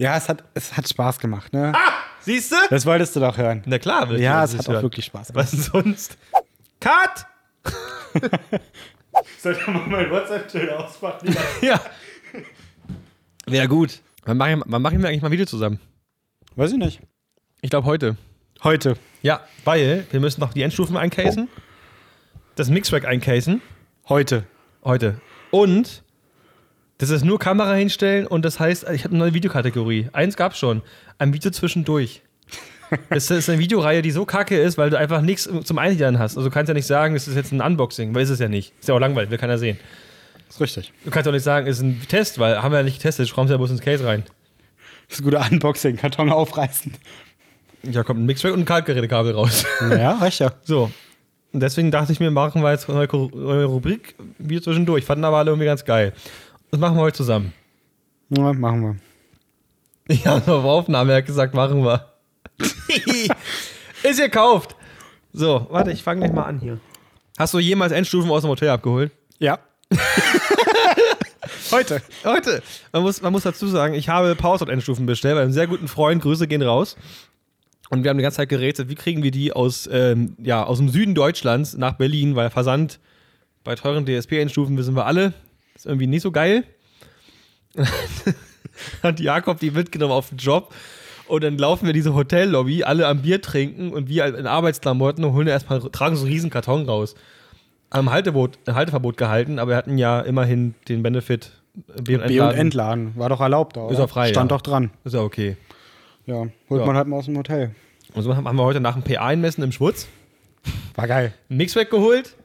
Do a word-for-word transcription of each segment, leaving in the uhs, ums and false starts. Ja, es hat, es hat Spaß gemacht, ne? Ah, siehst du? Das wolltest du doch hören. Na klar, willst du ja, es hat hören. Auch wirklich Spaß gemacht. Was sonst? Cut! Sollte man mein WhatsApp-Chill ausmachen? Ja. Wäre gut. Wann machen, wann machen wir eigentlich mal ein Video zusammen? Weiß ich nicht. Ich glaube heute. Heute? Ja, weil wir müssen noch die Endstufen eincasen, das Mixtrack eincasen. Heute. Heute. Und das ist nur Kamera hinstellen und das heißt, ich habe eine neue Videokategorie. Eins gab es schon, ein Video zwischendurch. Das ist eine Videoreihe, die so kacke ist, weil du einfach nichts zum Einladen hast. Also du kannst ja nicht sagen, das ist jetzt ein Unboxing, weil ist es ja nicht. Ist ja auch langweilig, will keiner sehen. Das ist richtig. Du kannst auch nicht sagen, es ist ein Test, weil haben wir ja nicht getestet, schrauben sie ja bloß ins Case rein. Das ist ein guter Unboxing, Karton aufreißen. Ja, kommt ein Mixtrack und ein Kaltgerätekabel raus. Naja, reicht ja. So. Und deswegen dachte ich mir, machen wir jetzt eine neue Rubrik Video zwischendurch. Fanden aber alle irgendwie ganz geil. Das machen wir heute zusammen. Ja, machen wir. Ich habe noch auf Aufnahme ja gesagt, machen wir. Ist gekauft. So, warte, ich fange gleich mal an hier. Hast du jemals Endstufen aus dem Hotel abgeholt? Ja. Heute. Heute. Man muss, man muss dazu sagen, ich habe Powersoft-Endstufen bestellt bei einem sehr guten Freund. Grüße gehen raus. Und wir haben die ganze Zeit gerätselt, wie kriegen wir die aus, ähm, ja, aus dem Süden Deutschlands nach Berlin, weil Versand bei teuren D S P-Endstufen wissen wir alle. Ist irgendwie nicht so geil. Hat Jakob die mitgenommen auf den Job. Und dann laufen wir diese Hotellobby, alle am Bier trinken und wir in Arbeitsklamotten holen erstmal, tragen so einen riesen Karton raus. Am Haltebot, Halteverbot gehalten, aber wir hatten ja immerhin den Benefit B und N-Laden. War doch erlaubt, oder? Ist auch frei. Stand ja. doch dran. Ist ja okay. Ja, holt ja. man halt mal aus dem Hotel. Und so haben wir heute nach dem P A Messen im Schwutz. War geil. Mix weggeholt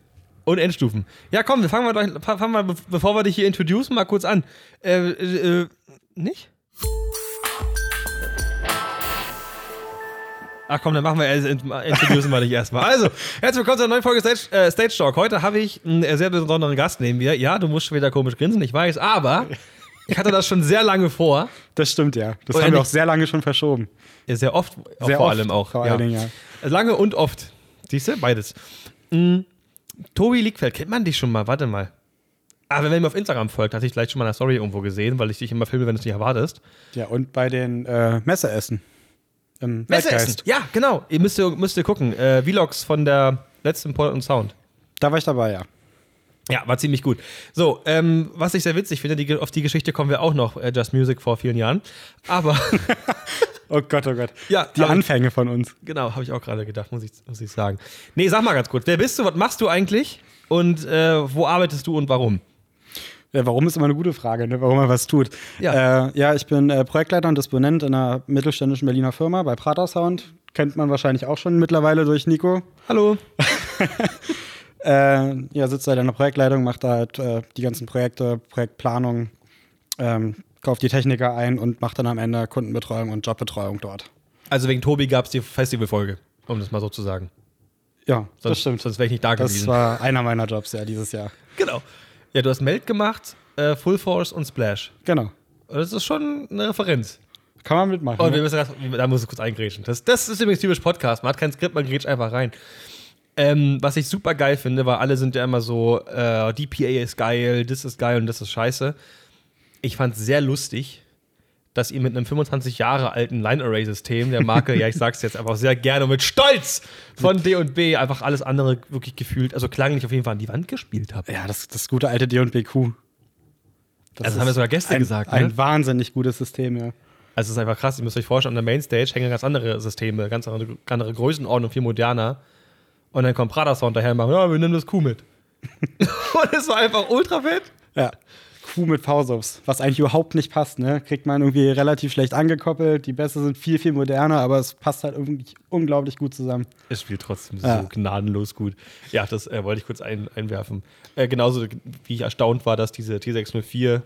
und Endstufen. Ja, komm, wir fangen mal, fangen mal bevor wir dich hier introducen, mal kurz an. Äh, äh, nicht? Ach komm, dann machen wir, introducen wir dich erstmal. Also, herzlich willkommen zu einer neuen Folge Stage, äh, Stage Talk. Heute habe ich einen sehr besonderen Gast neben mir. Ja, du musst schon wieder komisch grinsen, ich weiß, aber ich hatte das schon sehr lange vor. Das stimmt, ja. Das und haben wir auch sehr lange schon verschoben. Ja, sehr oft, sehr vor oft, allem auch. Vor ja. Dingen, ja. Lange und oft. Siehst du, beides. Mhm. Tobi Lieckfeldt, kennt man dich schon mal? Warte mal. Aber wenn ihr mir auf Instagram folgt, hatte ich vielleicht schon mal eine Story irgendwo gesehen, weil ich dich immer filme, wenn du es nicht erwartest. Ja, und bei den äh, Messeressen. Messeressen, ja, genau. Ihr müsst, müsst ihr gucken. Äh, Vlogs von der letzten Point and Sound. Da war ich dabei, ja. Ja, war ziemlich gut. So, ähm, was ich sehr witzig finde, die, auf die Geschichte kommen wir auch noch, äh, Just Music vor vielen Jahren. Aber. Oh Gott, oh Gott. Ja, die Anfänge ich, von uns. Genau, habe ich auch gerade gedacht, muss ich, muss ich sagen. Nee, sag mal ganz kurz, wer bist du, was machst du eigentlich und äh, wo arbeitest du und warum? Ja, warum ist immer eine gute Frage, ne? Warum man was tut. Ja, äh, ja ich bin äh, Projektleiter und Disponent in einer mittelständischen Berliner Firma bei Prater Sound. Kennt man wahrscheinlich auch schon mittlerweile durch Nico. Hallo. äh, ja, sitzt halt in der Projektleitung, macht halt äh, die ganzen Projekte, Projektplanung, ähm, kauft die Techniker ein und macht dann am Ende Kundenbetreuung und Jobbetreuung dort. Also wegen Tobi gab es die Festivalfolge, um das mal so zu sagen. Ja, sonst, das stimmt. Sonst wäre ich nicht da gewesen. Das war einer meiner Jobs, ja, dieses Jahr. Genau. Ja, du hast Melt gemacht, äh, Full Force und Splash. Genau. Das ist schon eine Referenz. Kann man mitmachen. Und wir müssen das, da muss ich kurz eingrätschen. Das, das ist übrigens typisch Podcast. Man hat kein Skript, man grätscht einfach rein. Ähm, was ich super geil finde, weil alle sind ja immer so, äh, D P A ist geil, das ist geil und das ist scheiße. Ich fand's sehr lustig, dass ihr mit einem fünfundzwanzig Jahre alten Line-Array-System der Marke, ja, ich sag's jetzt einfach sehr gerne und mit Stolz von D und B einfach alles andere wirklich gefühlt, also klanglich auf jeden Fall an die Wand gespielt habt. Ja, das, das gute alte D und B Q. Das also haben wir sogar gestern ein, gesagt. Ein ne? wahnsinnig gutes System, ja. Also es ist einfach krass, ihr müsst euch vorstellen, an der Mainstage hängen ganz andere Systeme, ganz andere, andere Größenordnung, viel moderner. Und dann kommt Prater Sound daher und macht, ja, wir nehmen das Q mit. Und es war einfach ultra fett. Ja. Mit Powersoft, was eigentlich überhaupt nicht passt, ne? Kriegt man irgendwie relativ schlecht angekoppelt, die Bässe sind viel, viel moderner, aber es passt halt irgendwie unglaublich gut zusammen. Es spielt trotzdem ja. so gnadenlos gut. Ja, das äh, wollte ich kurz ein, einwerfen. Äh, genauso wie ich erstaunt war, dass diese T sechs null vier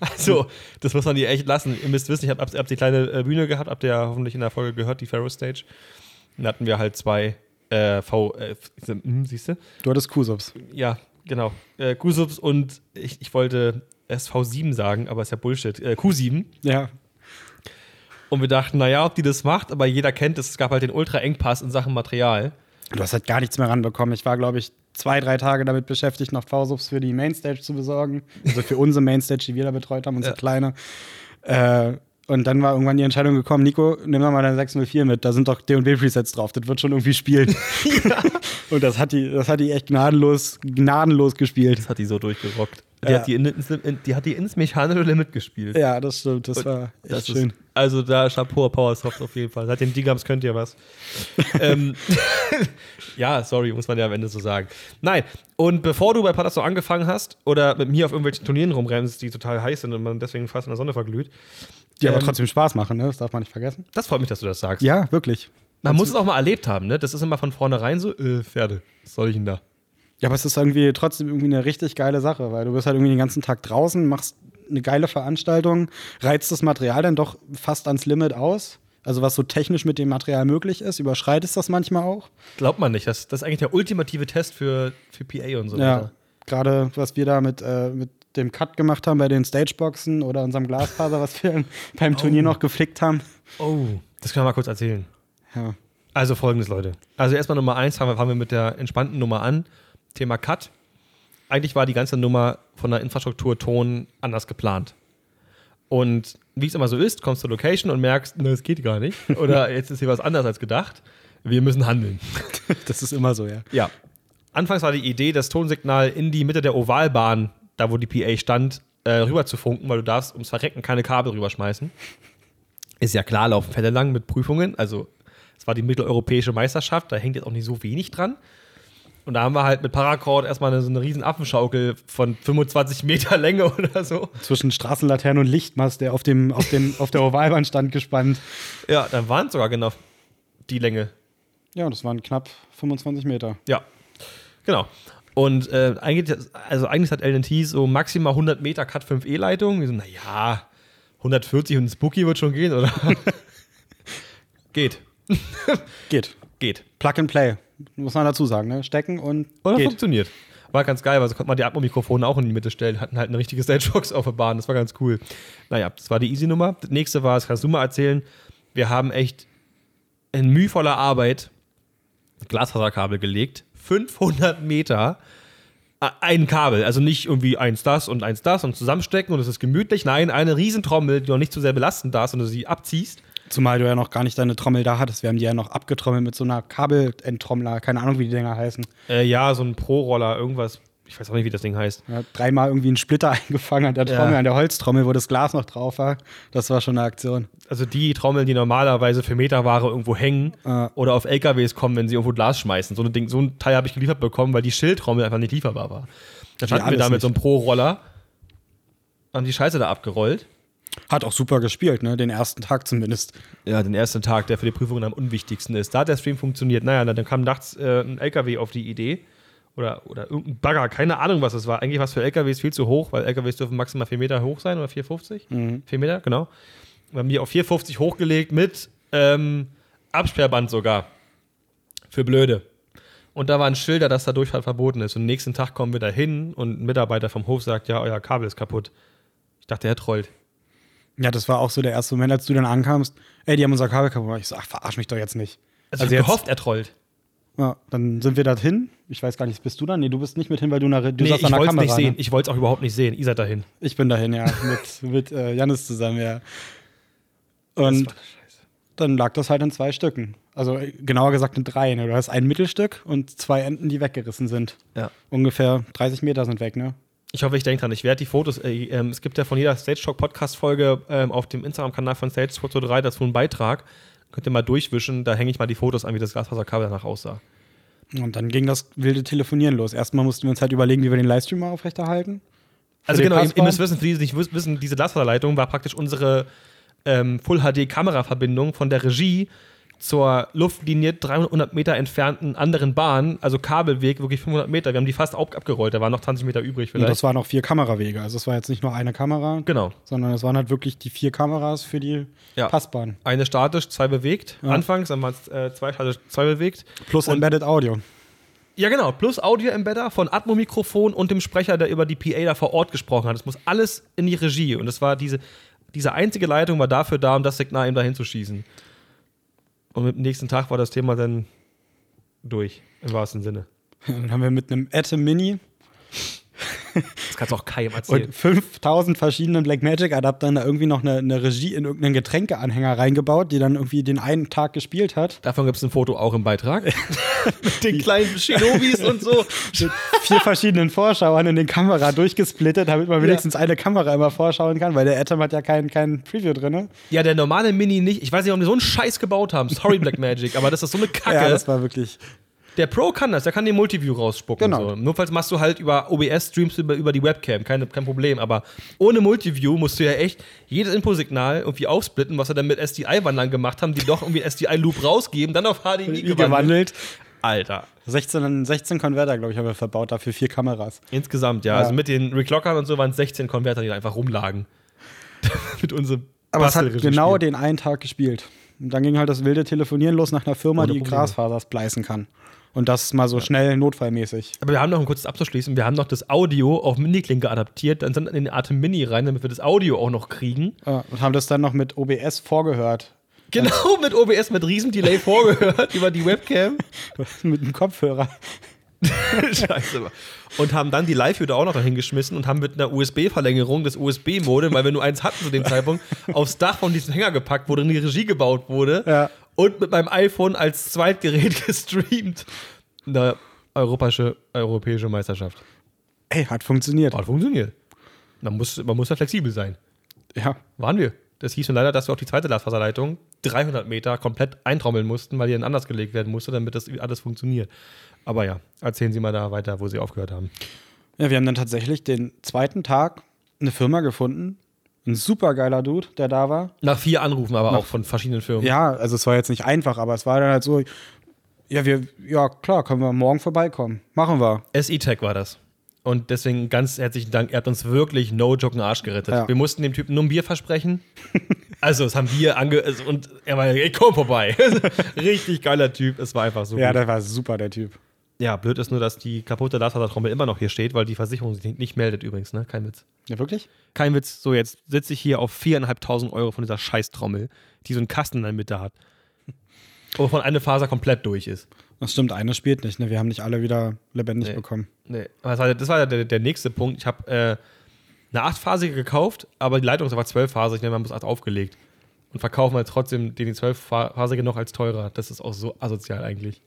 also, das muss man die echt lassen. Ihr müsst wissen, ich habe ab, ab die kleine Bühne gehabt, habt ihr ja hoffentlich in der Folge gehört, die Pharaoh Stage. Dann hatten wir halt zwei äh, V, äh, siehst du? Du hattest Q-Subs. Ja, genau, äh, Q-Subs und ich, ich wollte S V sieben sagen, aber ist ja Bullshit, äh, Q sieben. Ja. Und wir dachten, naja, ob die das macht, aber jeder kennt es, es gab halt den Ultra-Engpass in Sachen Material. Du hast halt gar nichts mehr ranbekommen. Ich war, glaube ich, zwei, drei Tage damit beschäftigt, noch V-Subs für die Mainstage zu besorgen, also für unsere Mainstage, die wir da betreut haben, unsere ja. kleine. Äh, und dann war irgendwann die Entscheidung gekommen, Nico, nimm mal deine sechs null vier mit, da sind doch D und B Presets drauf, das wird schon irgendwie spielen. Ja. Und das hat die, das hat die echt gnadenlos, gnadenlos gespielt. Das hat die so durchgerockt. Die, ja. hat die, in, in, die hat die ins mechanische Limit gespielt. Ja, das stimmt. Das und war echt das schön. Ist, also da Chapeau, Powersoft auf jeden Fall. Seit den D-Gums könnt ihr was. ähm, ja, sorry, muss man ja am Ende so sagen. Nein, und bevor du bei Prater Sound angefangen hast oder mit mir auf irgendwelchen Turnieren rumrennst, die total heiß sind und man deswegen fast in der Sonne verglüht. Die ähm, aber trotzdem Spaß machen, ne? Das darf man nicht vergessen. Das freut mich, dass du das sagst. Ja, wirklich. Man das muss es auch mal erlebt haben, ne? Das ist immer von vornherein so, äh, Pferde, was soll ich denn da? Ja, aber es ist irgendwie trotzdem irgendwie eine richtig geile Sache, weil du bist halt irgendwie den ganzen Tag draußen, machst eine geile Veranstaltung, reizt das Material dann doch fast ans Limit aus. Also was so technisch mit dem Material möglich ist, überschreitest das manchmal auch. Glaubt man nicht, das, das ist eigentlich der ultimative Test für, für P A und so weiter. Ja, gerade was wir da mit, äh, mit dem Cut gemacht haben bei den Stageboxen oder unserem Glasfaser, was wir beim oh. Turnier noch geflickt haben. Oh, das können wir mal kurz erzählen. Ja. Also folgendes, Leute. Also erstmal Nummer eins, fangen wir, fangen wir mit der entspannten Nummer an. Thema Cut. Eigentlich war die ganze Nummer von der Infrastruktur Ton anders geplant. Und wie es immer so ist, kommst du zur Location und merkst, ne, es geht gar nicht. Oder jetzt ist hier was anders als gedacht. Wir müssen handeln. Das ist immer so, ja. Ja. Anfangs war die Idee, das Tonsignal in die Mitte der Ovalbahn, da wo die P A stand, äh, rüber zu funken, weil du darfst ums Verrecken keine Kabel rüberschmeißen. Ist ja klar, laufen Fälle lang mit Prüfungen. Also es war die mitteleuropäische Meisterschaft, da hängt jetzt auch nicht so wenig dran. Und da haben wir halt mit Paracord erstmal eine, so eine riesen Affenschaukel von fünfundzwanzig Meter Länge oder so. Zwischen Straßenlaterne und Lichtmast, der auf, dem, auf, dem, auf der Ovalbahn stand, gespannt. Ja, dann waren es sogar genau die Länge. Ja, das waren knapp fünfundzwanzig Meter. Ja, genau. Und äh, eigentlich, also eigentlich hat L N T so maximal hundert Meter Cat fünf E Leitung. Wir so, naja, hundertvierzig und ein Spooky wird schon gehen, oder? Geht. Geht. Geht. Plug and play. Muss man dazu sagen, ne? Stecken und Oder geht. Funktioniert. War ganz geil, weil so konnte man die Atmo-Mikrofone auch in die Mitte stellen. Hatten halt eine richtige Stagebox auf der Bahn. Das war ganz cool. Naja, das war die Easy-Nummer. Das nächste war, das kannst du mal erzählen, wir haben echt in mühevoller Arbeit Glasfaserkabel gelegt. fünfhundert Meter äh, ein Kabel. Also nicht irgendwie eins das und eins das und zusammenstecken und es ist gemütlich. Nein, eine Riesentrommel, die noch nicht zu sehr belastend da ist und du sie abziehst. Zumal du ja noch gar nicht deine Trommel da hattest. Wir haben die ja noch abgetrommelt mit so einer Kabel-Endtrommler. Keine Ahnung, wie die Dinger heißen. Äh, ja, so ein Pro-Roller, irgendwas. Ich weiß auch nicht, wie das Ding heißt. Ja, dreimal irgendwie einen Splitter eingefangen an der Trommel, ja. an der Holztrommel, wo das Glas noch drauf war. Das war schon eine Aktion. Also die Trommeln, die normalerweise für Meterware irgendwo hängen äh. oder auf L K Ws kommen, wenn sie irgendwo Glas schmeißen. So ein Ding, so ein Teil habe ich geliefert bekommen, weil die Schildtrommel einfach nicht lieferbar war. Dann standen wir da mit so einem Pro-Roller, haben die Scheiße da abgerollt. Hat auch super gespielt, ne? Den ersten Tag zumindest. Ja, den ersten Tag, der für die Prüfungen am unwichtigsten ist. Da hat der Stream funktioniert. Naja, dann kam nachts äh, ein L K W auf die Idee. Oder, oder irgendein Bagger, keine Ahnung, was es war. Eigentlich war es für L K Ws viel zu hoch, weil L K Ws dürfen maximal vier Meter hoch sein oder vier Komma fünfzig. Mhm. vier Meter, genau. Wir haben die auf vier Komma fünfzig hochgelegt mit ähm, Absperrband sogar. Für Blöde. Und da waren Schilder, dass da Durchfahrt verboten ist. Und am nächsten Tag kommen wir da hin und ein Mitarbeiter vom Hof sagt, ja, euer Kabel ist kaputt. Ich dachte, er trollt. Ja, das war auch so der erste Moment, als du dann ankamst. Ey, die haben unser Kabel kaputt gemacht. Ich so, ach, verarsch mich doch jetzt nicht. Also, also ich hab gehofft, er trollt. Ja, dann sind wir da hin. Ich weiß gar nicht, bist du da? Nee, du bist nicht mit hin, weil du, na, du nee, saßt an der Kamera. Nicht sehen. Ne? Ich wollte es auch überhaupt nicht sehen. Ihr seid dahin. Ich bin dahin, ja. Mit, mit äh, Jannis zusammen, ja. Und dann lag das halt in zwei Stücken. Also genauer gesagt in drei. Ne? Du hast ein Mittelstück und zwei Enden, die weggerissen sind. Ja. Ungefähr dreißig Meter sind weg, ne? Ich hoffe, ich denke dran. Ich werde die Fotos, äh, äh, es gibt ja von jeder Stage Talk Podcast-Folge äh, auf dem Instagram-Kanal von Stage zwei zwei drei dazu einen Beitrag. Könnt ihr mal durchwischen, da hänge ich mal die Fotos an, wie das Glasfaserkabel danach aussah. Und dann ging das wilde Telefonieren los. Erstmal mussten wir uns halt überlegen, wie wir den Livestream mal aufrechterhalten. Also genau, ihr, ihr müsst wissen, für die, die nicht wissen, diese Glasfaserleitung war praktisch unsere ähm, Full H D Kameraverbindung von der Regie zur Luftlinie dreihundert Meter entfernten anderen Bahn, also Kabelweg, wirklich fünfhundert Meter. Wir haben die fast abgerollt, da waren noch zwanzig Meter übrig vielleicht. Und das waren noch vier Kamerawege, also es war jetzt nicht nur eine Kamera, genau, sondern es waren halt wirklich die vier Kameras für die ja. Passbahn. Eine statisch, zwei bewegt, ja. Anfangs haben wir es äh, zwei statisch, zwei bewegt. Plus und Embedded Audio. Ja genau, plus Audio-Embedder von Atmo-Mikrofon und dem Sprecher, der über die P A da vor Ort gesprochen hat. Das muss alles in die Regie und das war diese, diese einzige Leitung war dafür da, um das Signal eben dahin zu schießen. Und mit dem nächsten Tag war das Thema dann durch, im wahrsten Sinne. Dann haben wir mit einem Atom Mini Das kannst du auch keinem erzählen. Und fünftausend verschiedenen Blackmagic-Adaptern da irgendwie noch eine, eine Regie in irgendeinen Getränkeanhänger reingebaut, die dann irgendwie den einen Tag gespielt hat. Davon gibt es ein Foto auch im Beitrag. Mit den kleinen Shinobis und so. Mit vier verschiedenen Vorschauern in den Kamera durchgesplittet, damit man wenigstens ja. eine Kamera immer vorschauen kann, weil der Atom hat ja keinen kein Preview drin. Ne? Ja, der normale Mini nicht. Ich weiß nicht, warum die so einen Scheiß gebaut haben. Sorry, Blackmagic, aber das ist so eine Kacke. Ja, das war wirklich... Der Pro kann das, der kann den Multiview rausspucken. Genau. So. Notfalls machst du halt über O B S, streamst über, über die Webcam, keine, kein Problem. Aber ohne Multiview musst du ja echt jedes Input-Signal irgendwie aufsplitten, was wir dann mit S D I-Wandlern gemacht haben, die doch irgendwie S D I-Loop rausgeben, dann auf H D M I gewandelt. Alter. sechzehn, sechzehn Konverter, glaube ich, haben wir verbaut, dafür vier Kameras. Insgesamt, ja. ja. Also mit den Reclockern und so waren es sechzehn Konverter, die da einfach rumlagen. Mit unserem Aber es hat genau den einen Tag gespielt. Und dann ging halt das wilde Telefonieren los nach einer Firma, die Grasfaser spleißen kann. Und das mal so schnell notfallmäßig. Aber wir haben noch ein kurzes abzuschließen. Wir haben noch das Audio auf Mini-Klinke adaptiert. Dann sind in den Atem Mini rein, damit wir das Audio auch noch kriegen. Ja, und haben das dann noch mit O B S vorgehört. Genau, mit O B S, mit Riesendelay vorgehört über die Webcam. Mit einem Kopfhörer. Scheiße. Und haben dann die Live-Hüte auch noch dahin geschmissen und haben mit einer U S B-Verlängerung des U S B-Modem, weil wir nur eins hatten zu dem Zeitpunkt, aufs Dach von diesem Hänger gepackt, wo dann die Regie gebaut wurde. Ja. Und mit meinem iPhone als Zweitgerät gestreamt. Eine europäische, europäische Meisterschaft. Ey, hat funktioniert. Hat funktioniert. Man muss, man muss ja flexibel sein. Ja. Waren wir. Das hieß nun leider, dass wir auch die zweite Glasfaserleitung dreihundert Meter komplett eintrommeln mussten, weil die dann anders gelegt werden musste, damit das alles funktioniert. Aber ja, erzählen Sie mal da weiter, wo Sie aufgehört haben. Ja, wir haben dann tatsächlich den zweiten Tag eine Firma gefunden. Ein supergeiler Dude, der da war. Nach vier Anrufen, aber Nach, auch von verschiedenen Firmen. Ja, also es war jetzt nicht einfach, aber es war dann halt so, ja, wir, ja klar, können wir morgen vorbeikommen. Machen wir. S E Tech war das. Und deswegen ganz herzlichen Dank. Er hat uns wirklich no joke den Arsch gerettet. Ja. Wir mussten dem Typen nur ein Bier versprechen. Also, das haben wir ange... Und er war, ey, komm vorbei. Richtig geiler Typ. Es war einfach so Ja, gut. Der war super, der Typ. Ja, blöd ist nur, dass die kaputte Glasfasertrommel immer noch hier steht, weil die Versicherung sich nicht meldet übrigens, ne? Kein Witz. Ja, wirklich? Kein Witz. So, jetzt sitze ich hier auf viertausendfünfhundert Euro von dieser Scheißtrommel, die so einen Kasten in der Mitte hat. Wovon eine Faser komplett durch ist. Das stimmt, einer spielt nicht, ne? Wir haben nicht alle wieder lebendig nee. bekommen. Nee, das war, das war der, der nächste Punkt. Ich habe äh, eine achtphasige gekauft, aber die Leitung war zwölfphasig, ich nehme man bis acht aufgelegt. Und verkaufen halt trotzdem die zwölfphasige noch als teurer. Das ist auch so asozial eigentlich.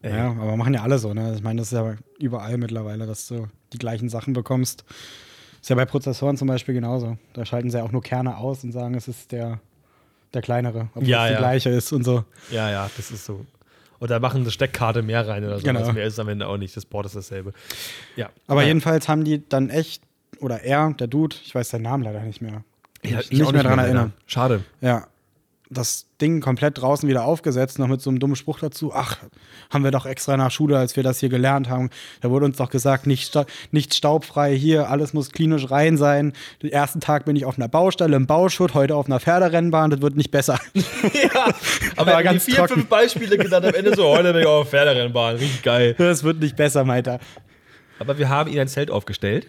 Ja, ja, aber machen ja alle so, ne? Ich meine, das ist ja überall mittlerweile, dass du die gleichen Sachen bekommst. Ist ja bei Prozessoren zum Beispiel genauso. Da schalten sie ja auch nur Kerne aus und sagen, es ist der, der kleinere, obwohl ja, es ja. die gleiche ist und so. Ja, ja, das ist so. Oder machen eine Steckkarte mehr rein oder so. Genau. Also mehr ist es am Ende auch nicht. Das Board ist dasselbe. Ja. Aber ja. jedenfalls haben die dann echt, oder er, der Dude, ich weiß seinen Namen leider nicht mehr. Ja, ich, ich nicht auch mehr daran erinnern. Schade. Ja. Das Ding komplett draußen wieder aufgesetzt, noch mit so einem dummen Spruch dazu. Ach, haben wir doch extra nach Schule, als wir das hier gelernt haben. Da wurde uns doch gesagt, nicht, sta- nicht staubfrei hier, alles muss klinisch rein sein. Den ersten Tag bin ich auf einer Baustelle, im Bauschutt, heute auf einer Pferderennbahn, das wird nicht besser. Ja, aber wir ganz vier, trocken. fünf Beispiele genannt, am Ende so, heute bin ich auf einer Pferderennbahn, richtig geil. Das wird nicht besser, Meiter. Aber wir haben ihn ein Zelt aufgestellt.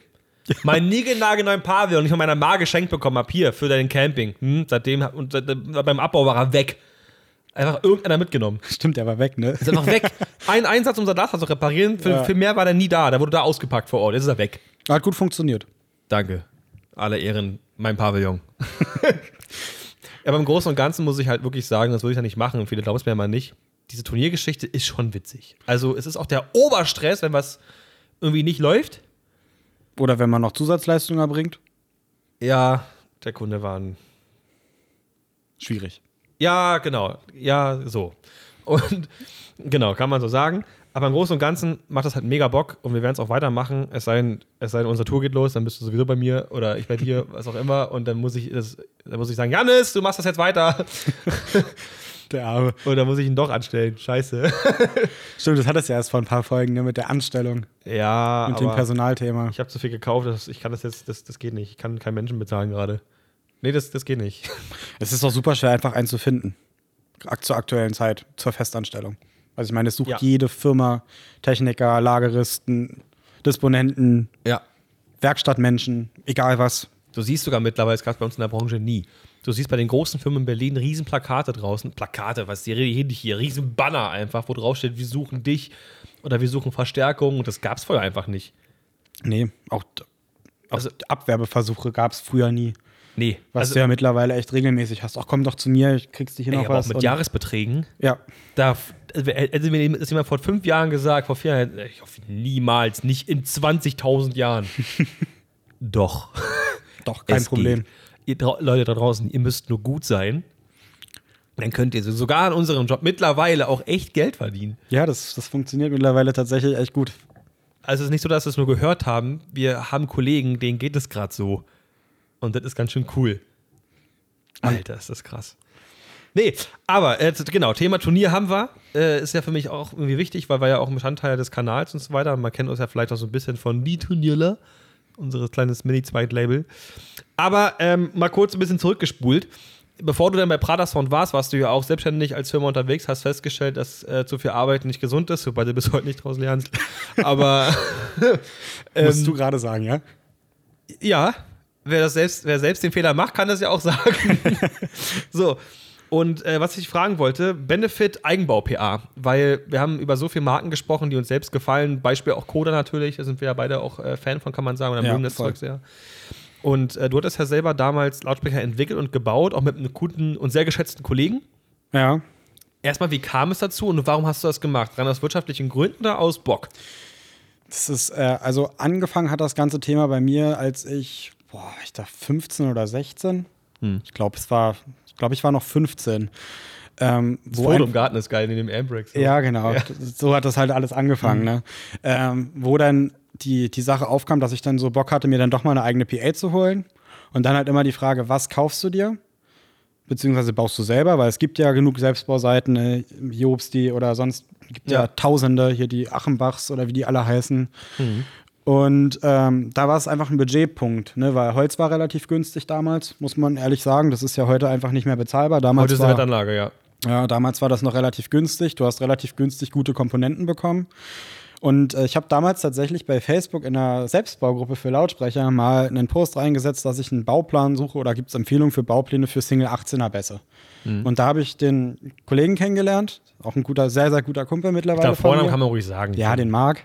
Mein niegelnagelneuen Pavillon, den ich von meiner Ma geschenkt bekommen habe, hier, für den Camping. Hm? Seitdem, und beim Abbau war er weg. Einfach irgendeiner mitgenommen. Stimmt, der war weg, ne? Ist einfach weg. Ein Einsatz, um sein Glas zu reparieren, für, ja. für mehr war der nie da. Da wurde da ausgepackt vor Ort, jetzt ist er weg. Hat gut funktioniert. Danke. Alle Ehren, mein Pavillon. Aber im Großen und Ganzen muss ich halt wirklich sagen, das würde ich ja nicht machen und viele glauben es mir ja mal nicht. Diese Turniergeschichte ist schon witzig. Also es ist auch der Oberstress, wenn was irgendwie nicht läuft. Oder wenn man noch Zusatzleistungen erbringt? Ja, der Kunde war ein... Schwierig. Ja, genau. Ja, so. Und genau, kann man so sagen. Aber im Großen und Ganzen macht das halt mega Bock und wir werden es auch weitermachen. Es sei denn, es sei denn, unsere Tour geht los, dann bist du sowieso bei mir oder ich bei dir, was auch immer. Und dann muss ich, das, dann muss ich sagen, Jannis, du machst das jetzt weiter. Der Arme. Oder muss ich ihn doch anstellen? Scheiße. Stimmt, das hattest du ja erst vor ein paar Folgen, ne, mit der Anstellung. Ja, mit dem Personalthema. Ich habe zu viel gekauft, dass ich kann das jetzt, das, das geht nicht. Ich kann keinen Menschen bezahlen gerade. Nee, das, das geht nicht. Es ist doch super schwer, einfach einen zu finden. Zur aktuellen Zeit, zur Festanstellung. Also ich meine, es sucht ja. jede Firma, Techniker, Lageristen, Disponenten, ja. Werkstattmenschen, egal was. Du siehst sogar mittlerweile, es gab es bei uns in der Branche nie. Du siehst bei den großen Firmen in Berlin riesen Plakate draußen. Plakate, was die rede ich hier? Riesen Banner einfach, wo drauf steht, wir suchen dich oder wir suchen Verstärkung. Und das gab's vorher einfach nicht. Nee, auch, auch also, Abwerbeversuche gab es früher nie. Nee. Was also, du ja mittlerweile echt regelmäßig hast. Ach, komm doch zu mir, ich kriegst dich hier ey, noch aber was. Auch mit und Jahresbeträgen. Ja. Da, also, hätte mir das jemand vor fünf Jahren gesagt, vor vier Jahren, ich hoffe, niemals, nicht in zwanzigtausend Jahren. Doch. Doch, kein es Problem. Geht. Ihr, Leute da draußen, ihr müsst nur gut sein. Dann könnt ihr sogar an unserem Job mittlerweile auch echt Geld verdienen. Ja, das, das funktioniert mittlerweile tatsächlich echt gut. Also es ist nicht so, dass wir es nur gehört haben. Wir haben Kollegen, denen geht es gerade so. Und das ist ganz schön cool. Alter, ist das krass. Nee, aber äh, genau, Thema Turnier haben wir. Äh, ist ja für mich auch irgendwie wichtig, weil wir ja auch ein Bestandteil des Kanals und so weiter. Man kennt uns ja vielleicht auch so ein bisschen von Die Turnierler, unseres kleines Mini-Zweitlabel. Aber ähm, mal kurz ein bisschen zurückgespult. Bevor du dann bei Prater Sound warst, warst du ja auch selbstständig als Firma unterwegs, hast festgestellt, dass äh, zu viel Arbeit nicht gesund ist, wobei du bis heute nicht draus lernst. Aber ähm, musst du gerade sagen, ja? Ja, wer, das selbst, wer selbst den Fehler macht, kann das ja auch sagen. So, und äh, was ich fragen wollte, Benefit Eigenbau-P A, weil wir haben über so viele Marken gesprochen, die uns selbst gefallen, Beispiel auch Coda natürlich, da sind wir ja beide auch äh, Fan von, kann man sagen, oder ja, mögen das Zeug sehr. Und äh, du hattest ja selber damals Lautsprecher entwickelt und gebaut, auch mit einem guten und sehr geschätzten Kollegen. Ja. Erstmal, wie kam es dazu und warum hast du das gemacht? Rein aus wirtschaftlichen Gründen oder aus Bock? Das ist, äh, also angefangen hat das ganze Thema bei mir, als ich, boah, ich dachte fünfzehn oder sechzehn. Hm. Ich glaube, es war, ich glaube, ich war noch fünfzehn. Ähm, das wo Foto im Garten ist geil, in dem Ambrex. Ja, genau. Ja. So hat das halt alles angefangen, mhm. ne? Ähm, wo dann die, die Sache aufkam, dass ich dann so Bock hatte, mir dann doch mal eine eigene P A zu holen. Und dann halt immer die Frage, was kaufst du dir? Beziehungsweise baust du selber, weil es gibt ja genug Selbstbauseiten, äh, Jobs, die oder sonst, gibt ja. ja Tausende, hier die Achenbachs oder wie die alle heißen. Mhm. Und ähm, da war es einfach ein Budgetpunkt, ne? Weil Holz war relativ günstig damals, muss man ehrlich sagen. Das ist ja heute einfach nicht mehr bezahlbar. Damals heute ist eine Wettanlage, ja. Ja, damals war das noch relativ günstig. Du hast relativ günstig gute Komponenten bekommen. Und äh, ich habe damals tatsächlich bei Facebook in einer Selbstbaugruppe für Lautsprecher mal einen Post reingesetzt, dass ich einen Bauplan suche oder gibt es Empfehlungen für Baupläne für Single achtzehner Bässe. Mhm. Und da habe ich den Kollegen kennengelernt, auch ein guter, sehr, sehr guter Kumpel mittlerweile. Da vorne kann man ruhig sagen. Ja, den Marc.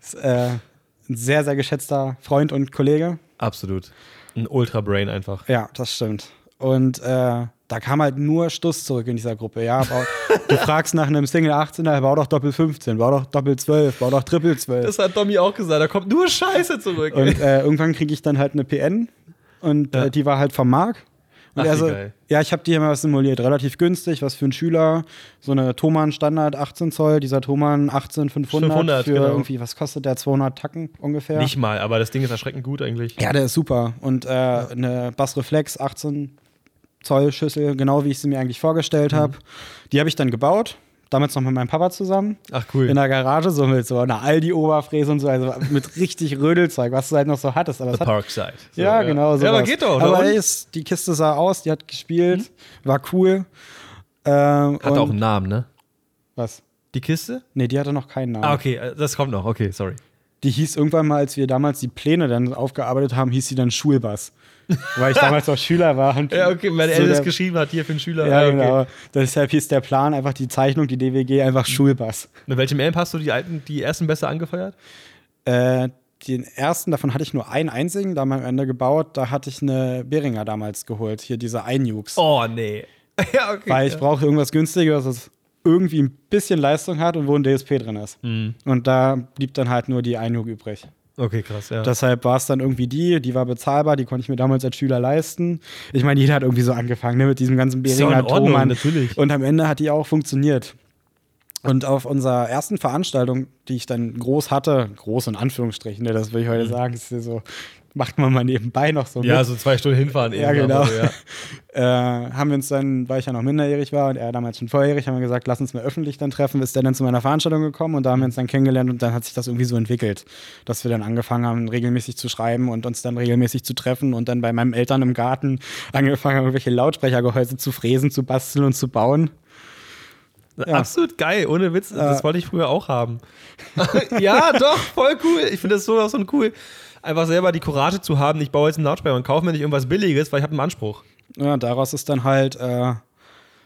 Ist, äh, ein sehr, sehr geschätzter Freund und Kollege. Absolut. Ein Ultra-Brain einfach. Ja, das stimmt. Und äh, da kam halt nur Stuss zurück in dieser Gruppe. Ja, bau, du fragst nach einem Single achtzehner, bau doch Doppel fünfzehn, bau doch Doppel zwölf, bau doch Triple zwölf. Das hat Tommy auch gesagt, da kommt nur Scheiße zurück. Und äh, irgendwann kriege ich dann halt eine P N und ja. äh, die war halt vom Marc. Und ach, er so, ja, ich habe die hier mal was simuliert, relativ günstig, was für einen Schüler, so eine Thomann Standard achtzehn Zoll, dieser Thomann achtzehn fünfhundert für genau. irgendwie, was kostet der, zweihundert Tacken ungefähr? Nicht mal, aber das Ding ist erschreckend gut eigentlich. Ja, der ist super und äh, eine Bassreflex achtzehn Zoll Schüssel, genau wie ich sie mir eigentlich vorgestellt habe, mhm. die habe ich dann gebaut. Damals noch mit meinem Papa zusammen. Ach cool. In der Garage, so mit so einer Aldi-Oberfräse und so, also mit richtig Rödelzeug, was du halt noch so hattest. Aber The hat, Parkside. So, ja, ja, genau. Sowas. Ja, aber geht doch. Aber ey, die Kiste sah aus, die hat gespielt, mhm. war cool. Ähm, hat auch einen Namen, ne? Was? Die Kiste? Nee, die hatte noch keinen Namen. Ah, okay, das kommt noch, okay, sorry. Die hieß irgendwann mal, als wir damals die Pläne dann aufgearbeitet haben, hieß sie dann Schulbass. Weil ich damals noch Schüler war. Und ja, okay, weil so er das geschrieben hat, hier für einen Schüler. Ja, genau. Okay. Deshalb hieß der Plan einfach die Zeichnung, die D W G, einfach Schulbass. Mit welchem Amp hast du die alten, die ersten Bässe angefeuert? Äh, den ersten, davon hatte ich nur einen einzigen, da haben wir am Ende gebaut. Da hatte ich eine Behringer damals geholt, hier diese Einukes. Oh, nee. Ja, okay. Weil ich brauche irgendwas Günstigeres, das irgendwie ein bisschen Leistung hat und wo ein D S P drin ist. Mhm. Und da blieb dann halt nur die Einigung übrig. Okay, krass, ja. Deshalb war es dann irgendwie die, die war bezahlbar, die konnte ich mir damals als Schüler leisten. Ich meine, jeder hat irgendwie so angefangen, ne, mit diesem ganzen Behringer Thomann. Natürlich. Und am Ende hat die auch funktioniert. Und auf unserer ersten Veranstaltung, die ich dann groß hatte, groß in Anführungsstrichen, ne, das will ich heute mhm. sagen, ist so, macht man mal nebenbei noch so mit. Ja, so zwei Stunden hinfahren. Ja, genau. So, ja. äh, haben wir uns dann, weil ich ja noch minderjährig war und er damals schon volljährig, haben wir gesagt, lass uns mal öffentlich dann treffen. Ist der dann zu meiner Veranstaltung gekommen und da haben wir uns dann kennengelernt und dann hat sich das irgendwie so entwickelt, dass wir dann angefangen haben, regelmäßig zu schreiben und uns dann regelmäßig zu treffen und dann bei meinen Eltern im Garten angefangen haben, irgendwelche Lautsprechergehäuse zu fräsen, zu basteln und zu bauen. Ja. Absolut geil, ohne Witz. Das äh. wollte ich früher auch haben. Ja, doch, voll cool. Ich finde das sowas von cool. Einfach selber die Courage zu haben, ich baue jetzt einen Lautsprecher und kaufe mir nicht irgendwas Billiges, weil ich habe einen Anspruch. Ja, daraus ist dann halt äh,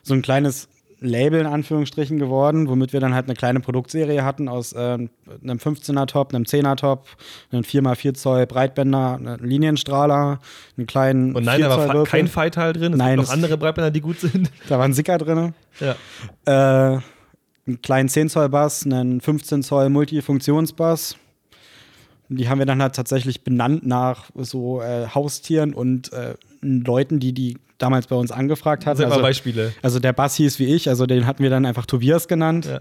so ein kleines Label in Anführungsstrichen geworden, womit wir dann halt eine kleine Produktserie hatten aus äh, einem fünfzehner Top, einem zehner Top, einem vier mal vier Zoll Breitbänder, einem Linienstrahler, einen kleinen Und nein, da war kein Feital drin, es nein, gibt noch andere Breitbänder, die gut sind. Da war ein Sicker drin. Ja. Äh, einen kleinen zehn Zoll Bass, einen fünfzehn Zoll Multifunktionsbass. Die haben wir dann halt tatsächlich benannt nach so äh, Haustieren und äh, Leuten, die die damals bei uns angefragt hatten. Das sind also, mal Beispiele. Also der Bass hieß wie ich, also den hatten wir dann einfach Tobias genannt. Ja.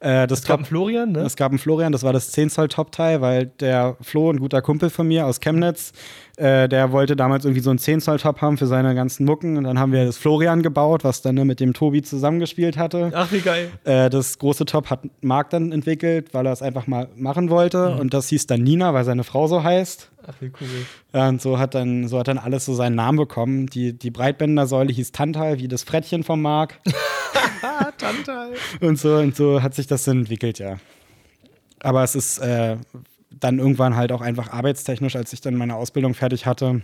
Äh, das es gab Top, einen Florian, ne? Es gab einen Florian, das war das zehn Zoll Top-Teil, weil der Flo, ein guter Kumpel von mir aus Chemnitz, äh, der wollte damals irgendwie so einen zehn Zoll Top haben für seine ganzen Mucken und dann haben wir das Florian gebaut, was dann ne, mit dem Tobi zusammengespielt hatte. Ach, wie geil. Äh, das große Top hat Marc dann entwickelt, weil er es einfach mal machen wollte mhm. und das hieß dann Nina, weil seine Frau so heißt. Ach, wie cool. Ja, und so hat dann, so hat dann alles so seinen Namen bekommen. Die, die Breitbändersäule hieß Tantal, wie das Frettchen von Marc. Tantal. Und so, und so hat sich das dann entwickelt, ja. Aber es ist äh, dann irgendwann halt auch einfach arbeitstechnisch, als ich dann meine Ausbildung fertig hatte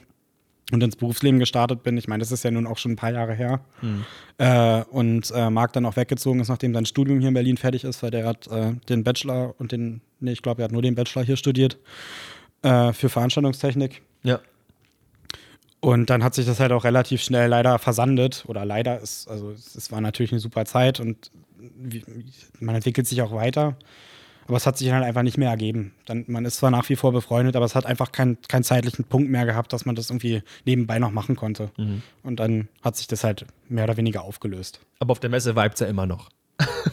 und ins Berufsleben gestartet bin. Ich meine, das ist ja nun auch schon ein paar Jahre her. Hm. Äh, und äh, Marc dann auch weggezogen ist, nachdem sein Studium hier in Berlin fertig ist, weil der hat äh, den Bachelor und den, nee, ich glaube, er hat nur den Bachelor hier studiert. Für Veranstaltungstechnik. Ja. Und dann hat sich das halt auch relativ schnell leider versandet. Oder leider, ist, also es war natürlich eine super Zeit und man entwickelt sich auch weiter. Aber es hat sich halt einfach nicht mehr ergeben. Dann, man ist zwar nach wie vor befreundet, aber es hat einfach keinen keinen zeitlichen Punkt mehr gehabt, dass man das irgendwie nebenbei noch machen konnte. Mhm. Und dann hat sich das halt mehr oder weniger aufgelöst. Aber auf der Messe vibt's ja immer noch.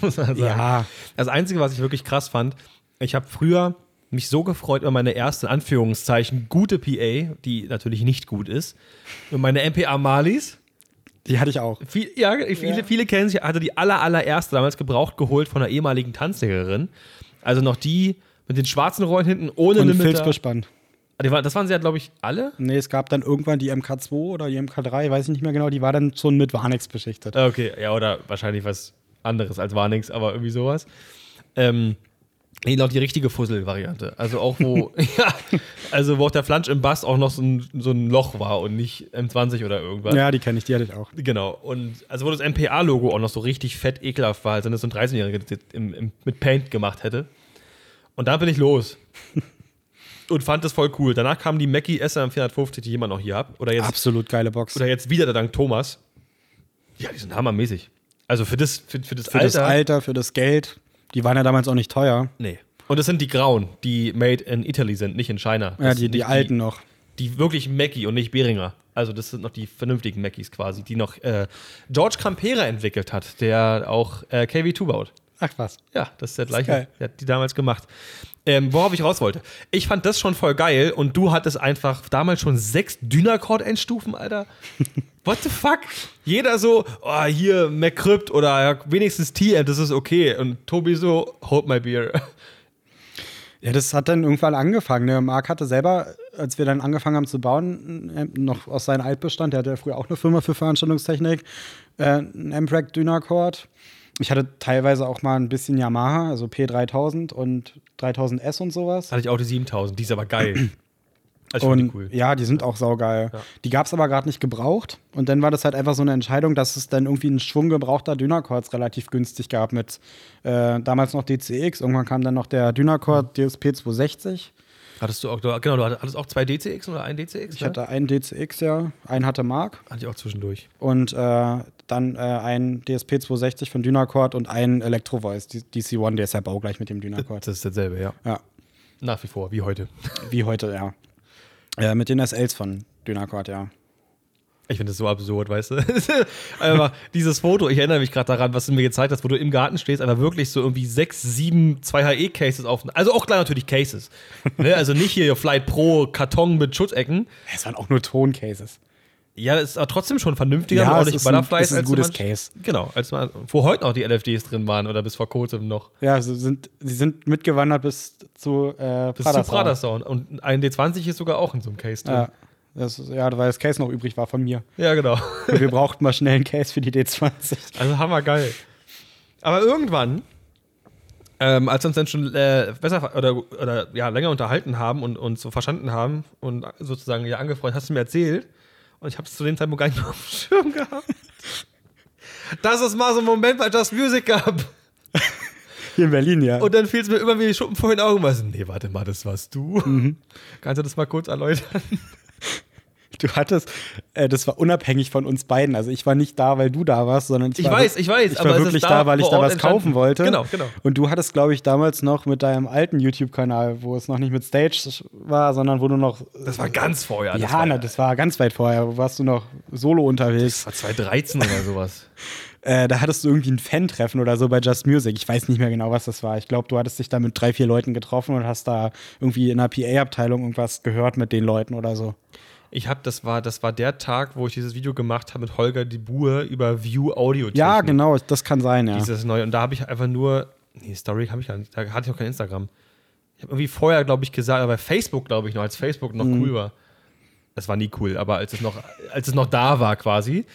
Muss man sagen. Ja. Das Einzige, was ich wirklich krass fand, ich habe früher mich so gefreut über meine erste, in Anführungszeichen, gute P A, die natürlich nicht gut ist. Und meine M P A Marlies. Die hatte ich auch. Viel, ja, viele, ja, viele kennen sich. Hatte die aller, allererste damals gebraucht, geholt von einer ehemaligen Tanzlehrerin. Also noch die mit den schwarzen Rollen hinten, ohne Limiter. Und Filzbespann. Das waren sie ja, glaube ich, alle? Nee, es gab dann irgendwann die M K zwei oder die M K drei, weiß ich nicht mehr genau. Die war dann schon mit Warnix beschichtet. Okay, ja, oder wahrscheinlich was anderes als Warnix, aber irgendwie sowas. Ähm, Nee, noch die richtige Fussel-Variante. Also auch wo, ja, also wo auch der Flansch im Bass auch noch so ein, so ein Loch war und nicht M zwanzig oder irgendwas. Ja, die kenne ich, die hatte ich auch. Genau. Und also wo das M P A-Logo auch noch so richtig fett ekelhaft war, als wenn das so ein dreizehnjähriger im, im, mit Paint gemacht hätte. Und da bin ich los. Und fand das voll cool. Danach kam die Mackie S M vierhundertfünfzig, die ich immer noch hier habe. Oder jetzt, absolut geile Box. Oder jetzt wieder, dank Thomas. Ja, die sind hammermäßig. Also für das, für, für das für Alter. Für das Alter, für das Geld. Die waren ja damals auch nicht teuer. Nee. Und das sind die grauen, die made in Italy sind, nicht in China. Das ja, die, die, die alten noch. Die wirklich Mackie und nicht Behringer. Also das sind noch die vernünftigen Mackies quasi, die noch äh, George Campera entwickelt hat, der auch äh, K V zwei baut. Ach was. Ja, das ist der gleiche. Ist der hat die damals gemacht. Ähm, worauf ich raus wollte. Ich fand das schon voll geil und du hattest einfach damals schon sechs Dynacord-Endstufen, Alter. What the fuck? Jeder so, oh, hier, MacCrypt oder ja, wenigstens T-Amp, das ist okay. Und Tobi so, hold my beer. Ja, das hat dann irgendwann angefangen. Ne? Marc hatte selber, als wir dann angefangen haben zu bauen, noch aus seinem Altbestand, der hatte ja früher auch eine Firma für Veranstaltungstechnik, äh, ein Amprack Dynacord. Ich hatte teilweise auch mal ein bisschen Yamaha, also P dreitausend und dreitausend S und sowas. Hatte ich auch die siebentausend, die ist aber geil. Also und, die cool. Ja, die sind ja auch saugeil. Ja. Die gab es aber gerade nicht gebraucht. Und dann war das halt einfach so eine Entscheidung, dass es dann irgendwie einen Schwung gebrauchter Dynacords relativ günstig gab mit äh, damals noch D C X. Irgendwann kam dann noch der Dynacord D S P zweihundertsechzig. Hattest du auch, genau, du hattest auch zwei D C X oder einen D C X? Ich ne? hatte einen D C X, ja. Einen hatte Marc. Hatte ich auch zwischendurch. Und äh, dann äh, einen D S P zweihundertsechzig von Dynacord und einen Electro Voice, D C eins, der ist ja baugleich mit dem Dynacord. Das ist dasselbe, ja. Ja. Nach wie vor, wie heute. Wie heute, ja. Ja, mit den S Ls von Dynacord, ja. Ich finde das so absurd, weißt du? Einfach dieses Foto, ich erinnere mich gerade daran, was du mir gezeigt hast, wo du im Garten stehst, aber wirklich so irgendwie sechs, sieben zwei H E Cases auf. Also auch klar natürlich Cases. Ne? Also nicht hier Flight Pro Karton mit Schuttecken. Es waren auch nur Toncases. Ja, das ist aber trotzdem schon vernünftiger. Ja, es ist ein, ist ein gutes Case. Genau, als man, wo heute noch die L F Ds drin waren oder bis vor kurzem noch. Ja, sie sind, sie sind mitgewandert bis zu äh, bis Prater zu Prater Sound. Und ein D zwanzig ist sogar auch in so einem Case drin. Ja. Das, ja, weil das Case noch übrig war von mir. Ja, genau. Und wir brauchten mal schnell einen Case für die D zwanzig. Also hammergeil. Aber irgendwann, ähm, als wir uns dann schon äh, besser oder, oder ja, länger unterhalten haben und uns so verstanden haben und sozusagen ja angefreundet, hast du mir erzählt. Und ich habe es zu dem Zeitpunkt gar nicht mehr auf dem Schirm gehabt. dass es mal so einen Moment bei Just Music gab. Hier in Berlin, ja. Und dann fiel es mir immer wie die Schuppen vor den Augen. Ich so, nee, warte mal, das warst du. Mhm. Kannst du das mal kurz erläutern? Du hattest, äh, das war unabhängig von uns beiden. Also ich war nicht da, weil du da warst, sondern ich, ich war, weiß, ich weiß, ich war aber wirklich da, da, weil ich da was kaufen wollte. Genau, genau. Und du hattest, glaube ich, damals noch mit deinem alten YouTube-Kanal, wo es noch nicht mit Stage war, sondern wo du noch. Das war ganz vorher. Ja, das war, na, das war ganz weit vorher. Wo warst du noch solo unterwegs? Das war zwanzig dreizehn oder sowas. Äh, da hattest du irgendwie ein Fan-Treffen oder so bei Just Music. Ich weiß nicht mehr genau, was das war. Ich glaube, du hattest dich da mit drei, vier Leuten getroffen und hast da irgendwie in einer P A-Abteilung irgendwas gehört mit den Leuten oder so. Ich habe, das war, das war der Tag, wo ich dieses Video gemacht habe mit Holger de Bue über View Audio. Ja, genau, das kann sein, ja. Dieses neue. Und da habe ich einfach nur, nee, Story habe ich gar nicht, da hatte ich auch kein Instagram. Ich habe irgendwie vorher, glaube ich, gesagt, aber Facebook, glaube ich noch, als Facebook noch mhm. cool war. Das war nie cool, aber als es noch, als es noch da war quasi.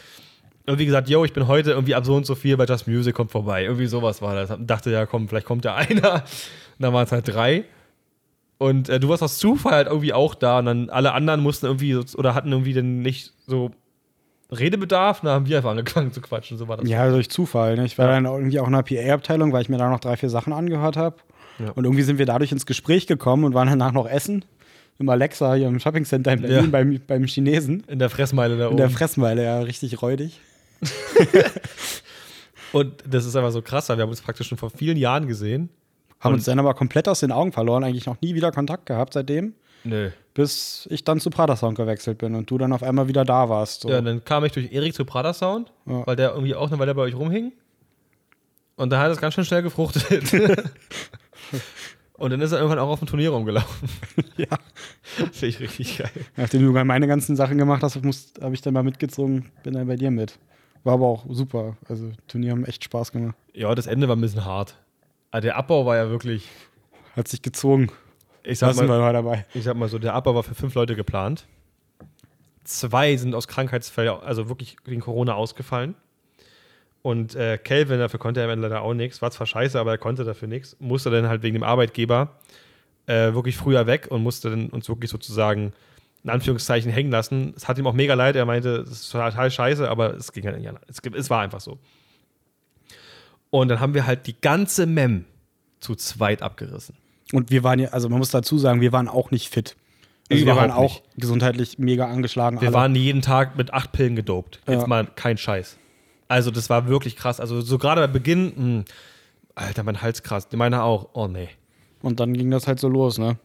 Und wie gesagt, yo, ich bin heute irgendwie ab so und so viel bei Just Music, kommt vorbei. Irgendwie sowas war das. Und dachte, ja komm, vielleicht kommt ja einer. Und dann waren es halt drei. Und äh, du warst aus Zufall halt irgendwie auch da. Und dann alle anderen mussten irgendwie so, oder hatten irgendwie dann nicht so Redebedarf. Und dann haben wir einfach angefangen zu quatschen. So war das. Ja, durch Zufall. Ne? Ich war ja. dann irgendwie auch in einer P A-Abteilung, weil ich mir da noch drei, vier Sachen angehört habe. Ja. Und irgendwie sind wir dadurch ins Gespräch gekommen und waren danach noch essen. Im Alexa, hier im Shoppingcenter in Berlin, ja. beim, beim Chinesen. In der Fressmeile da oben. In der Fressmeile, ja, richtig räudig. Und das ist einfach so krass, weil wir haben uns praktisch schon vor vielen Jahren gesehen. Haben und uns dann aber komplett aus den Augen verloren, eigentlich noch nie wieder Kontakt gehabt seitdem. Nö. Bis ich dann zu Prater Sound gewechselt bin und du dann auf einmal wieder da warst. So. Ja, dann kam ich durch Erik zu Prater Sound, ja. weil der irgendwie auch noch, weil der bei euch rumhing. Und da hat es ganz schön schnell gefruchtet. Und dann ist er irgendwann auch auf dem Turnier rumgelaufen. Ja. Finde ich richtig geil. Nachdem du meine ganzen Sachen gemacht hast, habe ich dann mal mitgezogen, bin dann bei dir mit. War aber auch super. Also Turnier haben echt Spaß gemacht. Ja, das Ende war ein bisschen hart. Aber der Abbau war ja wirklich... Hat sich gezogen. Ich sag mal, mal dabei. Ich sag mal so, der Abbau war für fünf Leute geplant. Zwei sind aus Krankheitsfällen, also wirklich wegen Corona ausgefallen. Und äh, Calvin, dafür konnte er leider auch nichts. War zwar scheiße, aber er konnte dafür nichts. Musste dann halt wegen dem Arbeitgeber äh, wirklich früher weg und musste dann uns wirklich sozusagen in Anführungszeichen hängen lassen. Es hat ihm auch mega leid. Er meinte, es ist total scheiße, aber es ging halt nicht an. Es, es war einfach so. Und dann haben wir halt die ganze Mem zu zweit abgerissen. Und wir waren ja, also man muss dazu sagen, wir waren auch nicht fit. Also wir waren auch nicht. Gesundheitlich mega angeschlagen. Wir alle. waren jeden Tag mit acht Pillen gedopt. Jetzt ja. mal kein Scheiß. Also das war wirklich krass. Also so gerade bei Beginn, mh, Alter, mein Hals krass. Meiner auch. Oh, nee. Und dann ging das halt so los, ne?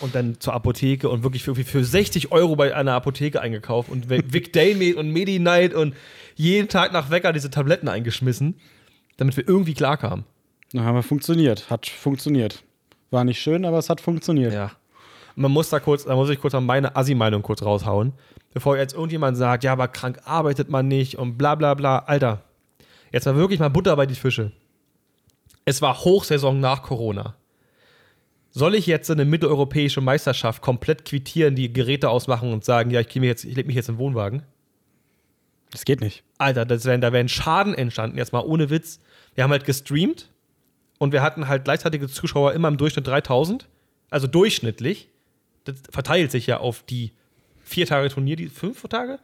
Und dann zur Apotheke und wirklich für, für sechzig Euro bei einer Apotheke eingekauft. Und Vic Day und Medi Night und jeden Tag nach Wecker diese Tabletten eingeschmissen, damit wir irgendwie klarkamen. Na, haben wir funktioniert. Hat funktioniert. War nicht schön, aber es hat funktioniert. Ja. Man muss da kurz, da muss ich kurz meine Assi-Meinung kurz raushauen. Bevor jetzt irgendjemand sagt, ja, aber krank arbeitet man nicht und bla bla bla. Alter, jetzt war wirklich mal Butter bei die Fische. Es war Hochsaison nach Corona. Soll ich jetzt eine mitteleuropäische Meisterschaft komplett quittieren, die Geräte ausmachen und sagen, ja, ich, ich lege mich jetzt im Wohnwagen? Das geht nicht. Alter, das wär, da wäre ein Schaden entstanden, jetzt mal ohne Witz. Wir haben halt gestreamt und wir hatten halt gleichzeitige Zuschauer immer im Durchschnitt dreitausend. Also durchschnittlich. Das verteilt sich ja auf die vier Tage Turnier, die fünf Tage?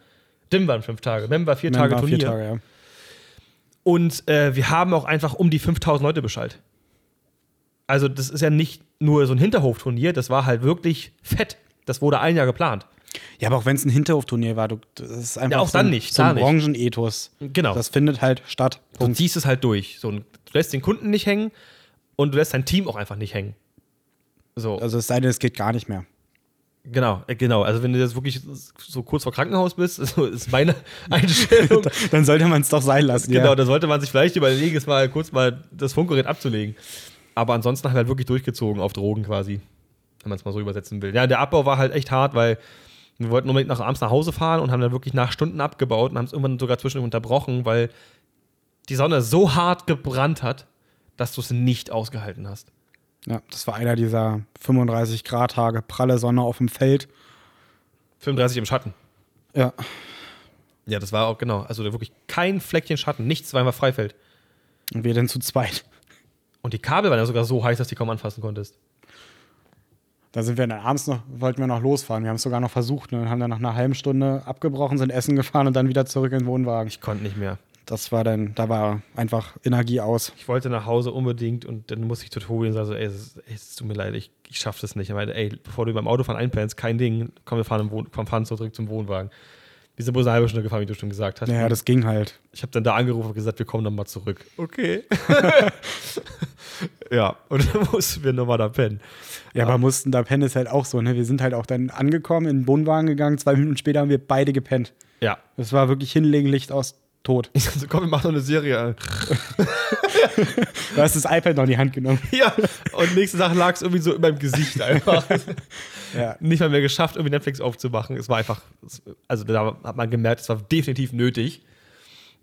D I M waren fünf Tage, M E M war vier Tage Turnier. Vier Tage, ja. Und äh, wir haben auch einfach um die fünftausend Leute Bescheid. Also das ist ja nicht nur so ein Hinterhofturnier, das war halt wirklich fett. Das wurde ein Jahr geplant. Ja, aber auch wenn es ein Hinterhofturnier war, du, das ist einfach ja, auch so, dann nicht, so ein Branchenethos. Genau. Das findet halt statt. Punkt. Du ziehst es halt durch. So, du lässt den Kunden nicht hängen und du lässt dein Team auch einfach nicht hängen. So. Also es sei denn, es geht gar nicht mehr. Genau, genau. Also wenn du jetzt wirklich so kurz vor Krankenhaus bist, ist meine Einstellung. Dann sollte man es doch sein lassen. Genau, ja. Da sollte man sich vielleicht überlegen, es mal kurz mal das Funkgerät abzulegen. Aber ansonsten haben wir halt wirklich durchgezogen auf Drogen quasi, wenn man es mal so übersetzen will. Ja, der Abbau war halt echt hart, weil wir wollten unbedingt nach abends nach Hause fahren und haben dann wirklich nach Stunden abgebaut und haben es irgendwann sogar zwischendurch unterbrochen, weil die Sonne so hart gebrannt hat, dass du es nicht ausgehalten hast. Ja, das war einer dieser fünfunddreißig Grad Tage, pralle Sonne auf dem Feld. fünfunddreißig im Schatten. Ja. Ja, das war auch, genau. Also wirklich kein Fleckchen Schatten, nichts, weil man Freifeld. Und wir dann zu zweit. Und die Kabel waren ja sogar so heiß, dass du die kaum anfassen konntest. Da sind wir dann abends noch, wollten wir noch losfahren. Wir haben es sogar noch versucht. Ne? Haben dann nach einer halben Stunde abgebrochen, sind essen gefahren und dann wieder zurück in den Wohnwagen. Ich konnte nicht mehr. das war dann, da war einfach Energie aus. Ich wollte nach Hause unbedingt und dann musste ich zu Tobi und sagen so, ey, es tut mir leid, ich, ich schaff das nicht. Ich meine, ey, bevor du beim Autofahren einpennst, kein Ding, komm, wir fahren, im Wohn- komm, fahren zurück zum Wohnwagen. Wir sind bloß eine halbe Stunde gefahren, wie du schon gesagt hast. Ja, naja, das ging halt. Ich habe dann da angerufen und gesagt, wir kommen dann mal zurück. Okay. Ja, und dann mussten wir nochmal da pennen. Ja, aber mussten da pennen ist halt auch so, ne? Wir sind halt auch dann angekommen, in den Wohnwagen gegangen, zwei Minuten später haben wir beide gepennt. Ja. Das war wirklich hinlegen, Licht aus, tot. Ich dachte so, komm, wir machen noch eine Serie. Du hast das iPad noch in die Hand genommen. Ja, und nächsten Tag lag es irgendwie so in meinem Gesicht einfach. Ja. Nicht mal mehr geschafft, irgendwie Netflix aufzumachen. Es war einfach, also da hat man gemerkt, es war definitiv nötig.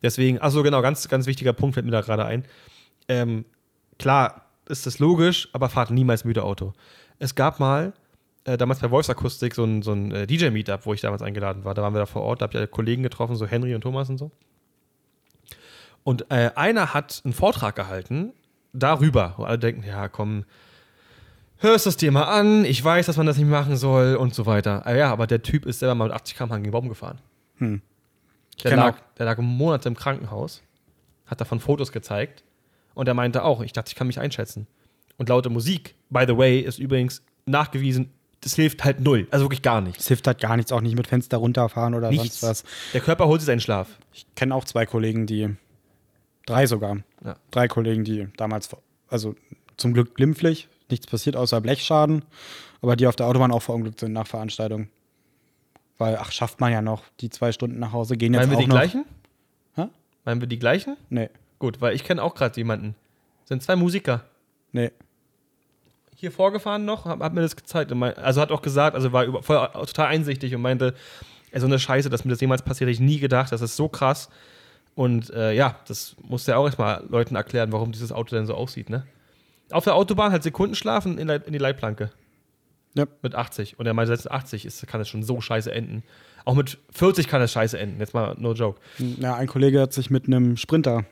Deswegen, achso, genau, ganz, ganz wichtiger Punkt fällt mir da gerade ein. Ähm, klar ist das logisch, aber fahrt niemals müde Auto. Es gab mal, äh, damals bei Wolfsakustik, so ein, so ein äh, D J-Meetup, wo ich damals eingeladen war. Da waren wir da vor Ort, da hab ich ja Kollegen getroffen, so Henry und Thomas und so. Und äh, einer hat einen Vortrag gehalten darüber. Und alle denken, ja, komm, hörst das dir mal an, ich weiß, dass man das nicht machen soll und so weiter. Ah, ja, aber der Typ ist selber mal mit achtzig Kilometer pro Stunde gegen den Baum gefahren. Hm. Der, lag, der lag Monate im Krankenhaus, hat davon Fotos gezeigt und er meinte auch, ich dachte, ich kann mich einschätzen. Und laute Musik, by the way, ist übrigens nachgewiesen, das hilft halt null, also wirklich gar nichts. Das hilft halt gar nichts, auch nicht mit Fenster runterfahren oder nichts. Sonst was. Der Körper holt sich seinen Schlaf. Ich kenne auch zwei Kollegen, die Drei sogar. Ja. Drei Kollegen, die damals, also zum Glück glimpflich, nichts passiert außer Blechschaden, aber die auf der Autobahn auch verunglückt sind nach Veranstaltungen. Weil, ach, schafft man ja noch, die zwei Stunden nach Hause gehen jetzt meinen auch noch. Meinen wir die gleichen? Hä? Meinen wir die gleichen? Nee. Gut, weil ich kenne auch gerade jemanden. Das sind zwei Musiker. Nee. Hier vorgefahren noch, hat, hat mir das gezeigt. Und mein, also hat auch gesagt, also war über, voll, total einsichtig und meinte, ey, so eine Scheiße, dass mir das jemals passiert, hätte ich nie gedacht, das ist so krass. Und äh, ja, das musste ja auch erstmal Leuten erklären, warum dieses Auto denn so aussieht, ne? Auf der Autobahn halt Sekundenschlaf in, in die Leitplanke. Ja. Mit achtzig. Und er meinte, selbst achtzig ist, kann es schon so scheiße enden. Auch mit vierzig kann es scheiße enden. Jetzt mal no joke. Ja, ein Kollege hat sich mit einem Sprinter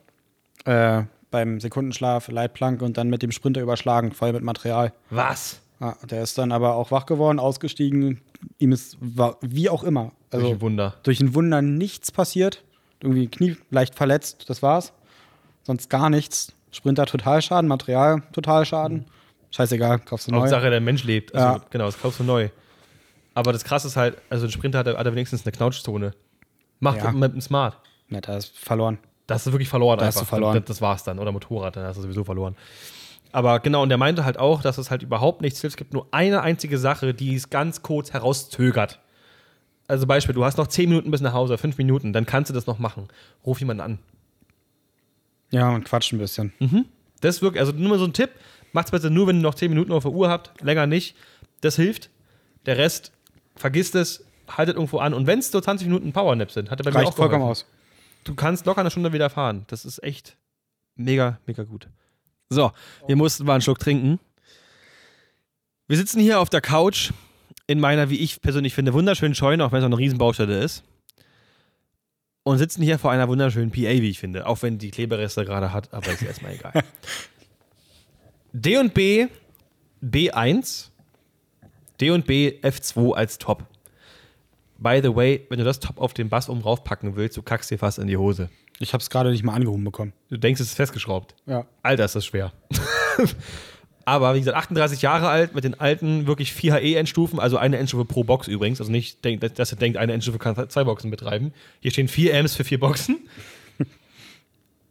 äh, beim Sekundenschlaf, Leitplanke und dann mit dem Sprinter überschlagen, voll mit Material. Was? Ja, der ist dann aber auch wach geworden, ausgestiegen. Ihm ist, war, wie auch immer. Also, durch ein Wunder. Durch ein Wunder nichts passiert. Irgendwie Knie leicht verletzt, das war's. Sonst gar nichts. Sprinter total Schaden, Material total Schaden. Mhm. Scheißegal, kaufst du neu. Hauptsache, der Mensch lebt. Also, ja. Genau, das kaufst du neu. Aber das Krasse ist halt, also ein Sprinter hat, hat er wenigstens eine Knautschzone. Macht ja. Mit einem Smart. Ja, da ist verloren. Das ist wirklich verloren da einfach. Hast du verloren. Das, das war's dann. Oder Motorrad, dann hast du sowieso verloren. Aber genau, und der meinte halt auch, dass es halt überhaupt nichts hilft. Es gibt nur eine einzige Sache, die es ganz kurz herauszögert. Also Beispiel, du hast noch zehn Minuten bis nach Hause, fünf Minuten, dann kannst du das noch machen. Ruf jemanden an. Ja, und quatsch ein bisschen. Mhm. Das wirklich, also nur mal so ein Tipp, macht's bitte nur, wenn ihr noch zehn Minuten auf der Uhr habt, länger nicht. Das hilft. Der Rest, vergisst es, haltet irgendwo an. Und wenn es so zwanzig Minuten Powernap sind, hat er bei mir auch geholfen. Reicht vollkommen aus. Du kannst locker eine Stunde wieder fahren. Das ist echt mega, mega gut. So, wir mussten mal einen Schluck trinken. Wir sitzen hier auf der Couch. In meiner, wie ich persönlich finde, wunderschönen Scheune, auch wenn es noch eine Riesenbaustelle ist. Und sitzen hier vor einer wunderschönen P A, wie ich finde. Auch wenn die Klebereste gerade hat, aber ist erstmal egal. D und B B eins, D und B F zwei als Top. By the way, wenn du das Top auf den Bass oben raufpacken willst, du kackst dir fast in die Hose. Ich hab's gerade nicht mal angehoben bekommen. Du denkst, es ist festgeschraubt. Ja. Alter, ist das schwer. Aber wie gesagt, achtunddreißig Jahre alt, mit den alten wirklich vier H E-Endstufen, also eine Endstufe pro Box übrigens. Also nicht, dass ihr denkt, eine Endstufe kann zwei Boxen betreiben. Hier stehen vier Amps für vier Boxen.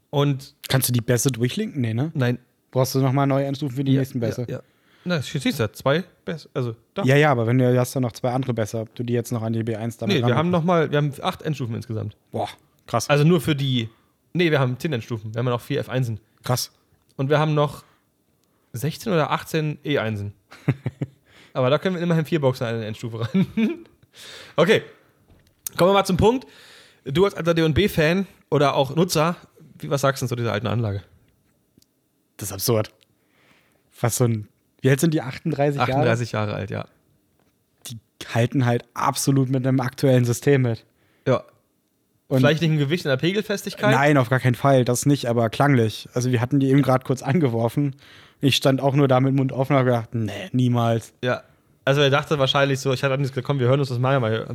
Und kannst du die Bässe durchlinken? Nee, ne? Nein. Brauchst du nochmal neue Endstufen für die ja, nächsten Bässe? Ja, ja. Na, siehst du, zwei Bässe, also da. Ja, ja, aber wenn du hast dann noch zwei andere Bässe, ob du die jetzt noch an die B eins damit Nee, wir haben nochmal, wir haben acht Endstufen insgesamt. Boah, krass. Also nur für die, nee, wir haben zehn Endstufen, wir haben noch vier F einsen. Krass. Und wir haben noch sechzehn oder achtzehn E einsen. Aber da können wir immerhin vier Boxen an eine Endstufe ran. Okay, kommen wir mal zum Punkt. Du als alter D und B-Fan oder auch Nutzer, wie, was sagst du zu dieser alten Anlage? Das ist absurd. Was so ein, wie alt sind die? achtunddreißig Jahre? achtunddreißig Jahre alt, ja. Die halten halt absolut mit einem aktuellen System mit. Ja. Und vielleicht nicht im Gewicht, in der Pegelfestigkeit? Nein, auf gar keinen Fall, das nicht, aber klanglich. Also wir hatten die eben gerade kurz angeworfen. Ich stand auch nur da mit Mund offen und habe gedacht, nee, niemals. Ja, also er dachte wahrscheinlich so, ich hatte nichts gesagt, komm, wir hören uns das mal, mal. Ja,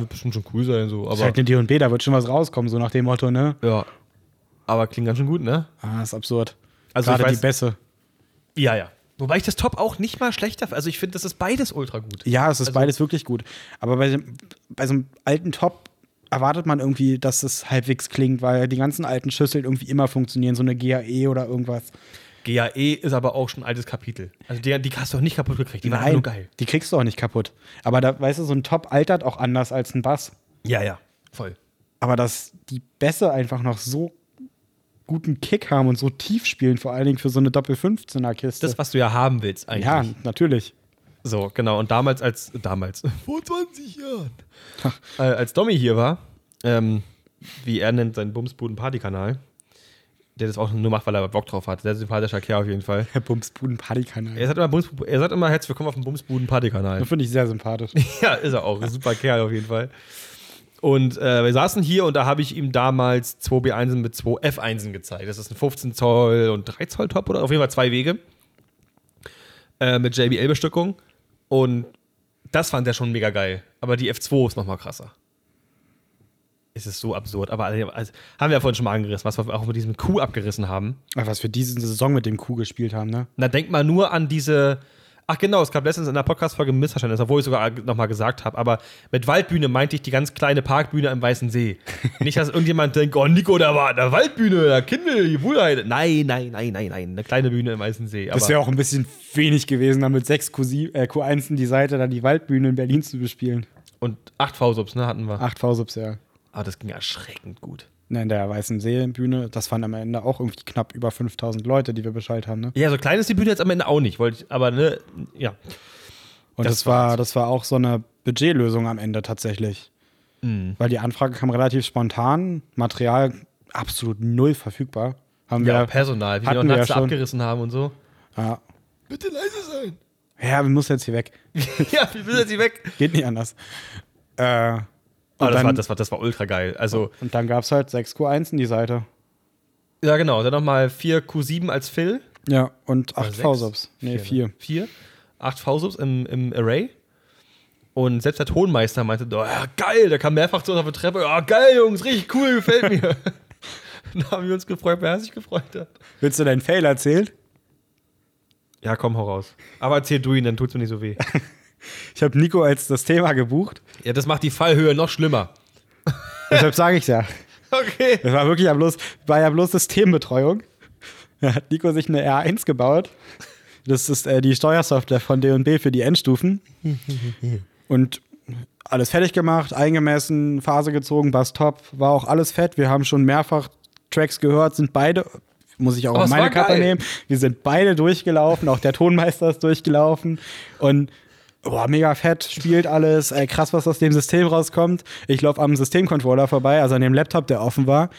wird bestimmt schon cool sein. So, aber das ist halt eine D und B, da wird schon was rauskommen, so nach dem Motto, ne? Ja. aber klingt ganz schön gut, ne? Ah, ist absurd. Also gerade die Bässe. Ja, ja. Wobei ich das Top auch nicht mal schlechter finde. Also ich finde, das ist beides ultra gut. Ja, es ist also beides wirklich gut. Aber bei, dem, bei so einem alten Top erwartet man irgendwie, dass es halbwegs klingt, weil die ganzen alten Schüsseln irgendwie immer funktionieren. So eine G A E oder irgendwas. G A E ist aber auch schon ein altes Kapitel. Also die, die hast du auch nicht kaputt gekriegt. Die waren nur geil. Die kriegst du auch nicht kaputt. Aber da, weißt du, so ein Top altert auch anders als ein Bass. Ja, ja. Voll. Aber dass die Bässe einfach noch so guten Kick haben und so tief spielen, vor allen Dingen für so eine Doppel fünfzehner-Kiste. Das, was du ja haben willst eigentlich. Ja, natürlich. So, genau. Und damals als, damals, vor zwanzig Jahren, äh, als Domi hier war, ähm, wie er nennt seinen Bumsbuden-Party-Kanal, der das auch nur macht, weil er Bock drauf hat. Sehr sympathischer Kerl auf jeden Fall. Der Bumsbuden-Party-Kanal. Er sagt immer, Bums, er sagt immer, herzlich willkommen auf dem Bumsbuden-Party-Kanal. Das finde ich sehr sympathisch. Ja, ist er auch. Ein super Kerl auf jeden Fall. Und äh, wir saßen hier und da habe ich ihm damals zwei B eins mit zwei F eins gezeigt. Das ist ein fünfzehn Zoll und drei Zoll Top oder auf jeden Fall zwei Wege. Äh, mit J B L-Bestückung. Und das fand er schon mega geil. Aber die F zwei ist nochmal krasser. Es ist so absurd. Aber also, haben wir ja vorhin schon mal angerissen, was wir auch mit diesem Q abgerissen haben. Ach, was wir diese Saison mit dem Q gespielt haben, ne? Na, denk mal nur an diese. Ach genau, es gab letztens in der Podcast-Folge ein Missverständnis, obwohl ich sogar nochmal gesagt habe, aber mit Waldbühne meinte ich die ganz kleine Parkbühne am Weißen See. Nicht, dass irgendjemand denkt, oh Nico, da war eine Waldbühne, da Kindle, die Wohlheit. Nein, nein, nein, nein, nein, eine kleine Bühne im Weißen See. Aber das wäre auch ein bisschen wenig gewesen, dann mit sechs Q eins in die Seite dann die Waldbühne in Berlin zu bespielen. Und acht V-Subs, ne, hatten wir. Acht V-Subs, ja. Aber das ging erschreckend gut. Nein, der Weißen See-Bühne, das waren am Ende auch irgendwie knapp über fünftausend Leute, die wir Bescheid haben, ne? Ja, so klein ist die Bühne jetzt am Ende auch nicht, wollte ich, aber ne, ja. Und das, das, war, das war auch so eine Budgetlösung am Ende tatsächlich. Mhm. Weil die Anfrage kam relativ spontan, Material absolut null verfügbar. Haben ja, wir, Personal, wie wir auch nachts ja abgerissen haben und so. Ja. Bitte leise sein! Ja, wir müssen jetzt hier weg. Ja, wir müssen jetzt hier weg. Geht nicht anders. Äh... Und oh, das, dann, war, das, war, das war ultra geil. Also, und dann gab es halt sechs Q eins in die Seite. Ja, genau. Dann nochmal vier Q sieben als Fill. Ja, und acht V-Subs. Nee, vier. vier. acht V-Subs im, im Array. Und selbst der Tonmeister meinte, oh, ja, geil, der kam mehrfach zu uns auf die Treppe. Oh, geil, Jungs, richtig cool, gefällt mir. Dann haben wir uns gefreut, wer sich gefreut hat. Willst du deinen Fail erzählen? Ja, komm, hau raus. Aber erzähl du ihn, dann tut's mir nicht so weh. Ich habe Nico als das Thema gebucht. Ja, das macht die Fallhöhe noch schlimmer. Deshalb sage ich ja. Okay. Das war wirklich ja bloß, war ja bloß Systembetreuung. Da hat Nico sich eine R eins gebaut. Das ist äh, die Steuersoftware von D und B für die Endstufen. Und alles fertig gemacht, eingemessen, Phase gezogen, Bass top, war auch alles fett. Wir haben schon mehrfach Tracks gehört, sind beide, muss ich auch oh, meine Kappe nehmen, wir sind beide durchgelaufen, auch der Tonmeister ist durchgelaufen und boah, mega fett, spielt alles, ey, krass, was aus dem System rauskommt. Ich laufe am Systemcontroller vorbei, also an dem Laptop, der offen war,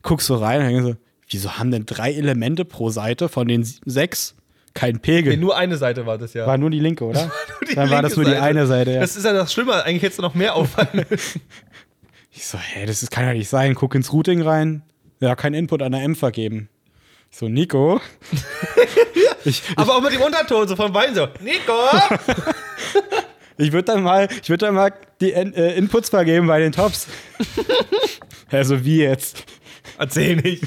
guckst so rein und denkst so, wieso haben denn drei Elemente pro Seite von den sechs kein Pegel? Nee, nur eine Seite war das ja. War nur die linke, oder? Nur die Dann linke war das nur die Seite. Eine Seite, ja. Das ist ja das Schlimme, eigentlich hättest du noch mehr auffallen müssen. Ich so, hey, das kann ja nicht sein, guck ins Routing rein, ja, kein Input an der M vergeben. Ich so, Nico. Ich, ich, aber auch mit dem Unterton, so von beiden so, Nico! Ich würde dann mal, ich würde dann mal die In- äh, Inputs vergeben bei den Tops. Also wie jetzt? Erzähl nicht.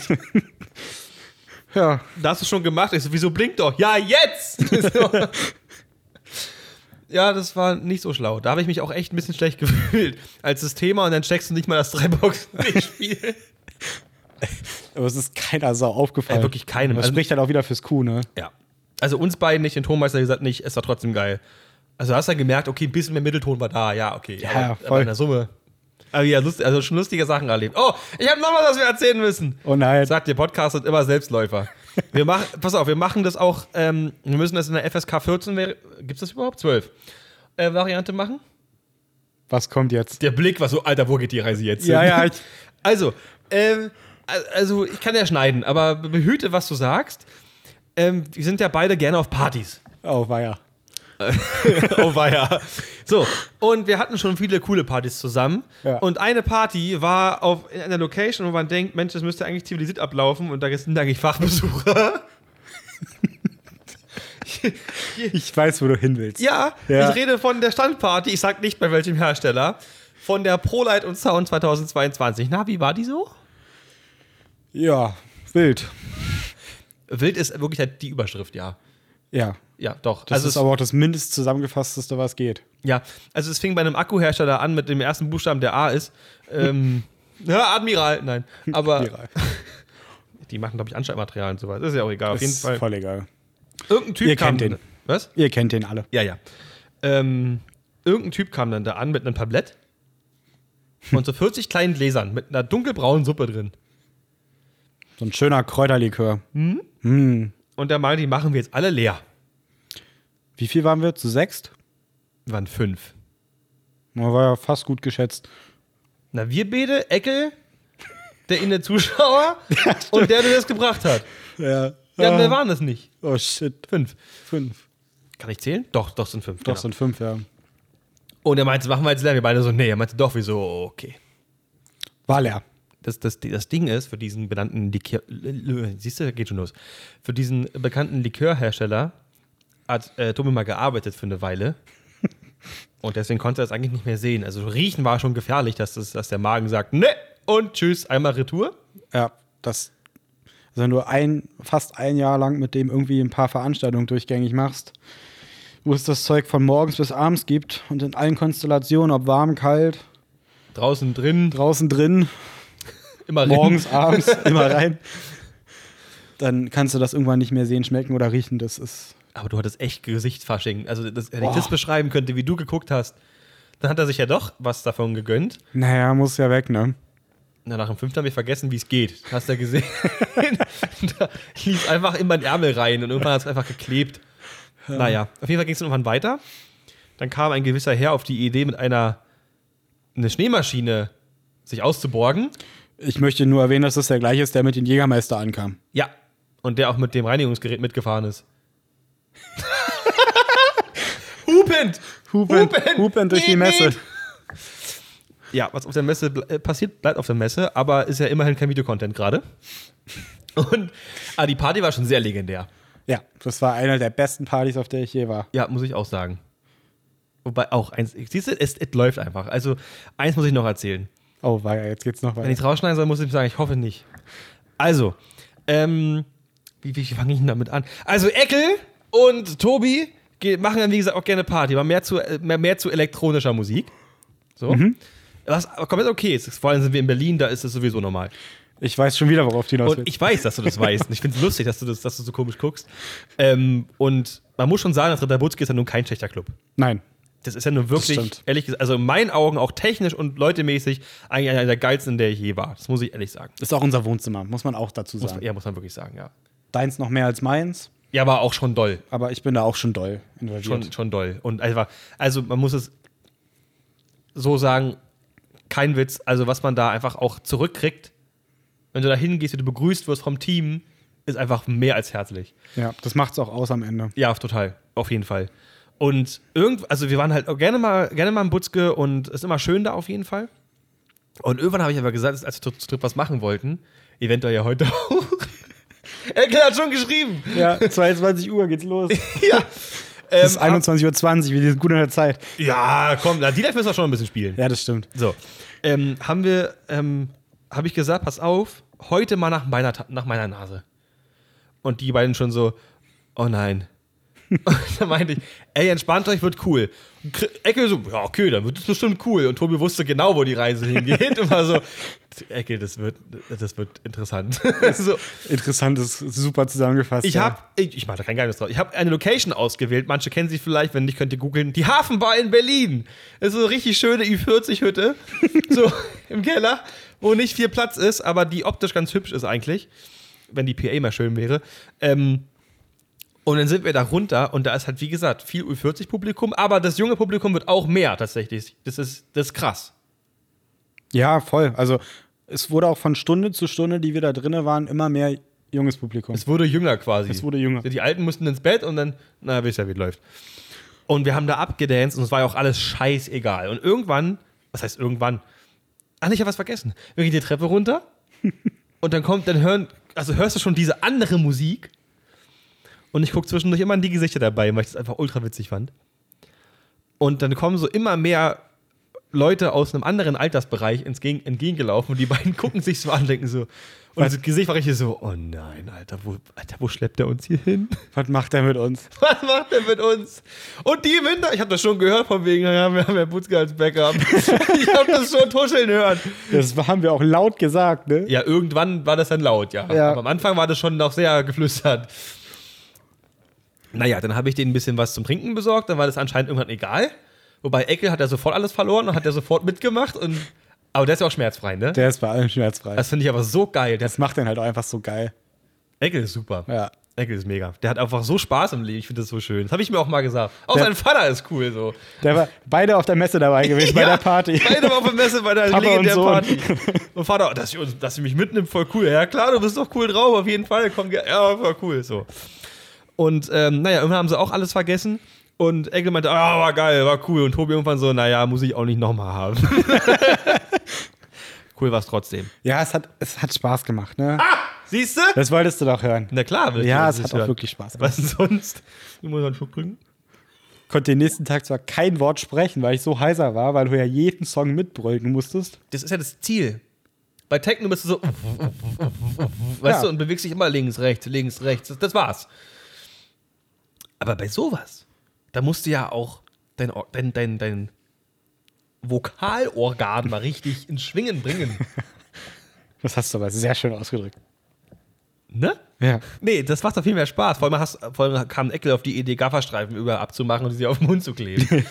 Ja. Da hast du schon gemacht. Ich so, wieso blinkt doch? Ja, jetzt! Ja, das war nicht so schlau. Da habe ich mich auch echt ein bisschen schlecht gefühlt als Systema und dann steckst du nicht mal das Drei-Box-Spiel. Aber es ist keiner Sau aufgefallen. Ey, wirklich keinem. Das also, spricht halt auch wieder fürs Q, ne? Ja. Also uns beiden nicht, den Tonmeister gesagt nicht, es war trotzdem geil. Also hast du dann gemerkt, okay, ein bisschen mehr Mittelton war da, ja, okay. Ja, aber, voll. Aber in der Summe. Aber ja, lustig, also schon lustige Sachen erlebt. Oh, ich hab noch was, was wir erzählen müssen. Oh nein. Sagt ihr, Podcasts sind immer Selbstläufer. Wir machen, pass auf, wir machen das auch, ähm, wir müssen das in der F S K vierzehn, gibt's das überhaupt? zwölf äh, Variante machen. Was kommt jetzt? Der Blick war so, Alter, wo geht die Reise jetzt hin? Ja, ja. Ich- also, ähm, also ich kann ja schneiden, aber behüte, was du sagst. Ähm, wir sind ja beide gerne auf Partys. Oh, war ja. Oh weia. So, und wir hatten schon viele coole Partys zusammen. Ja. Und eine Party war auf, in einer Location, wo man denkt, Mensch, das müsste eigentlich zivilisiert ablaufen. Und da sind eigentlich Fachbesucher. Ich weiß, wo du hin willst. Ja, ja, ich rede von der Standparty. Ich sag nicht, bei welchem Hersteller. Von der ProLight und Sound zwanzig zweiundzwanzig. Na, wie war die so? Ja, Wild. Wild ist wirklich halt die Überschrift, ja. Ja. Ja, doch. Das also ist aber auch das mindest zusammengefassteste, was geht. Ja, also es fing bei einem Akkuhersteller an mit dem ersten Buchstaben, der A ist. Ähm, ja, Admiral, nein. Aber Admiral. Die machen, glaube ich, Anschaltmaterial und sowas. Ist ja auch egal, auf jeden Fall. Ist voll egal. Irgendein Typ Ihr kam... Ihr kennt den. Was? Ihr kennt den alle. Ja, ja. Ähm, irgendein Typ kam dann da an mit einem Tablett und so vierzig kleinen Gläsern mit einer dunkelbraunen Suppe drin. So ein schöner Kräuterlikör. Hm? Hm. Und der meinte, die machen wir jetzt alle leer. Wie viel waren wir? Zu sechst? Wir waren fünf. Na, war ja fast gut geschätzt. Na, wir beide, Eckel, der in der Zuschauer ja, und der, der das gebracht hat. Ja. Ja, mehr waren das nicht. Oh, shit. Fünf. Fünf. Kann ich zählen? Doch, doch sind fünf. Doch genau. sind fünf, ja. Und er meinte, machen wir jetzt leer. Wir beide so, nee. Er meinte, doch, wieso? Okay. War leer. Das, das, das Ding ist, für diesen benannten Likör... Siehst du, geht schon los. Für diesen bekannten Likörhersteller hat äh, Tobi mal gearbeitet für eine Weile. Und deswegen konnte er das eigentlich nicht mehr sehen. Also riechen war schon gefährlich, dass, das, dass der Magen sagt, ne, und tschüss, einmal Retour. Ja, das... Also wenn du ein, fast ein Jahr lang mit dem irgendwie ein paar Veranstaltungen durchgängig machst, wo es das Zeug von morgens bis abends gibt und in allen Konstellationen, ob warm, kalt, draußen, drin, draußen, drin, immer rein. Morgens, abends, immer rein, dann kannst du das irgendwann nicht mehr sehen, schmecken oder riechen. Das ist. Aber du hattest echt Gesichtsfasching. Also das, wenn ich das beschreiben könnte, wie du geguckt hast, dann hat er sich ja doch was davon gegönnt. Naja, muss ja weg, ne? Na, nach dem fünften habe ich vergessen, wie es geht. Hast du ja gesehen? Da lief einfach in meinen Ärmel rein und irgendwann hat es einfach geklebt. Ja. Naja, auf jeden Fall ging es dann irgendwann weiter. Dann kam ein gewisser Herr auf die Idee, mit einer eine Schneemaschine sich auszuborgen. Ich möchte nur erwähnen, dass das der gleiche ist, der mit dem Jägermeister ankam. Ja, und der auch mit dem Reinigungsgerät mitgefahren ist. Hupend! Hupend! Hupend, Hupend durch nee, die Messe. Nee. Ja, was auf der Messe ble- passiert, bleibt auf der Messe, aber ist ja immerhin kein Videocontent gerade. Und ah, die Party war schon sehr legendär. Ja, das war eine der besten Partys, auf der ich je war. Ja, muss ich auch sagen. Wobei auch eins, siehst du, es, es läuft einfach. Also eins muss ich noch erzählen. Oh, weia, jetzt geht's noch weiter. Wenn ich es rausschneiden soll, muss ich sagen, ich hoffe nicht. Also, ähm, wie, wie fange ich denn damit an? Also Eckel und Tobi ge- machen dann, wie gesagt, auch gerne Party, aber mehr zu, mehr, mehr zu elektronischer Musik. So. Mhm. Was komplett okay ist. Vor allem sind wir in Berlin, da ist es sowieso normal. Ich weiß schon wieder, worauf die hinaus will. Ich weiß, dass du das weißt. Ich finde es lustig, dass du, das, dass du so komisch guckst. Ähm, und man muss schon sagen, das Ritter Butzke ist ja nun kein schlechter Club. Nein. Das ist ja nun wirklich, ehrlich gesagt, also in meinen Augen auch technisch und leutemäßig eigentlich einer der geilsten, in der ich je war. Das muss ich ehrlich sagen. Das ist auch unser Wohnzimmer, muss man auch dazu sagen. Muss man, ja, muss man wirklich sagen, ja. Deins noch mehr als meins. Ja, aber auch schon doll. Aber ich bin da auch schon doll involviert. Schon, schon doll. Und also, also man muss es so sagen, kein Witz, also was man da einfach auch zurückkriegt, wenn du da hingehst, wie du begrüßt wirst vom Team, ist einfach mehr als herzlich. Ja, das macht's auch aus am Ende. Ja, total, auf jeden Fall. Und irgend, also wir waren halt auch gerne mal, gerne mal in Butzke und ist immer schön da auf jeden Fall. Und irgendwann habe ich aber gesagt, als wir zu dritt was machen wollten, eventuell ja heute auch. Eckel hat schon geschrieben. Ja, zweiundzwanzig Uhr geht's los. Ja. Es ist einundzwanzig Uhr zwanzig, wir sind gut in der Zeit. Ja, komm, die Live müssen wir schon ein bisschen spielen. Ja, das stimmt. So, ähm, haben wir, ähm, habe ich gesagt, pass auf, heute mal nach meiner, nach meiner Nase. Und die beiden schon so, oh nein. Und dann meinte ich, ey, entspannt euch, wird cool. Und Eckel so, ja, okay, dann wird es bestimmt cool. Und Tobi wusste genau, wo die Reise hingeht. Und war so, Eckel, das wird, das wird interessant. So. Interessant ist super zusammengefasst. Ich ja. habe, ich, ich mache da kein Geheimnis drauf, ich habe eine Location ausgewählt. Manche kennen sie vielleicht, wenn nicht, könnt ihr googeln. Die Hafenbar in Berlin. Das ist so eine richtig schöne I vierzig Hütte. So im Keller, wo nicht viel Platz ist, aber die optisch ganz hübsch ist eigentlich. Wenn die P A mal schön wäre. Ähm, Und dann sind wir da runter und da ist halt, wie gesagt, viel U vierzig Publikum, aber das junge Publikum wird auch mehr tatsächlich. Das ist, das ist krass. Ja, voll. Also es wurde auch von Stunde zu Stunde, die wir da drinnen waren, immer mehr junges Publikum. Es wurde jünger quasi. Es wurde jünger. Die Alten mussten ins Bett und dann, na, wisst ihr, wie es läuft. Und wir haben da abgedanced und es war ja auch alles scheißegal. Und irgendwann, was heißt irgendwann? Ach, ich habe was vergessen. Wir gehen die Treppe runter und dann kommt, dann hören, also hörst du schon diese andere Musik. Und ich gucke zwischendurch immer in die Gesichter dabei, weil ich das einfach ultra witzig fand. Und dann kommen so immer mehr Leute aus einem anderen Altersbereich entgegen, entgegengelaufen und die beiden gucken sich so an und denken so, und was? Das Gesicht war richtig so, oh nein, Alter, wo, Alter, wo schleppt er uns hier hin? Was macht er mit uns? Was macht er mit uns? Und die im Hintergrund, ich habe das schon gehört von wegen, ja, wir haben ja Butzke als Backup. Ich habe das schon tuscheln hören. Das haben wir auch laut gesagt, ne? Ja, irgendwann war das dann laut, ja. ja. Aber am Anfang war das schon noch sehr geflüstert. Naja, dann habe ich denen ein bisschen was zum Trinken besorgt, dann war das anscheinend irgendwann egal. Wobei Eckel hat ja sofort alles verloren und hat ja sofort mitgemacht. Und, aber der ist ja auch schmerzfrei, ne? Der ist bei allem schmerzfrei. Das finde ich aber so geil. Der das macht den halt auch einfach so geil. Eckel ist super. Ja. Eckel ist mega. Der hat einfach so Spaß im Leben. Ich finde das so schön. Das habe ich mir auch mal gesagt. Auch der, sein Vater ist cool so. Der war beide auf der Messe dabei gewesen, ja, bei der Party. Beide waren auf der Messe bei der legendären Party. Und Vater, dass sie dass mich mitnimmt, voll cool. Ja klar, du bist doch cool drauf, auf jeden Fall. Komm, ja, voll cool. So. Und ähm, naja, irgendwann haben sie auch alles vergessen. Und Eckel meinte, ah, oh, war geil, war cool. Und Tobi irgendwann so, naja, muss ich auch nicht nochmal haben. Cool war es trotzdem. Ja, es hat, es hat Spaß gemacht, ne? Ah, siehst du? Das wolltest du doch hören. Na klar, willst ja, du das Ja, es hat hören. Auch wirklich Spaß gemacht. Was sonst? Ich muss einen Schluck trinken. Konnte den nächsten Tag zwar kein Wort sprechen, weil ich so heiser war, weil du ja jeden Song mitbrüllen musstest. Das ist ja das Ziel. Bei Techno bist du so, weißt ja. du, und bewegst dich immer links, rechts, links, rechts. Das, das war's. Aber bei sowas, da musst du ja auch dein, dein, dein, dein Vokalorgan mal richtig ins Schwingen bringen. Das hast du aber sehr schön ausgedrückt. Ne? Ja. Nee, das macht doch viel mehr Spaß. Vor allem, hast, vor allem kam Eckel auf die Idee, Gafferstreifen überall abzumachen und sie auf den Mund zu kleben.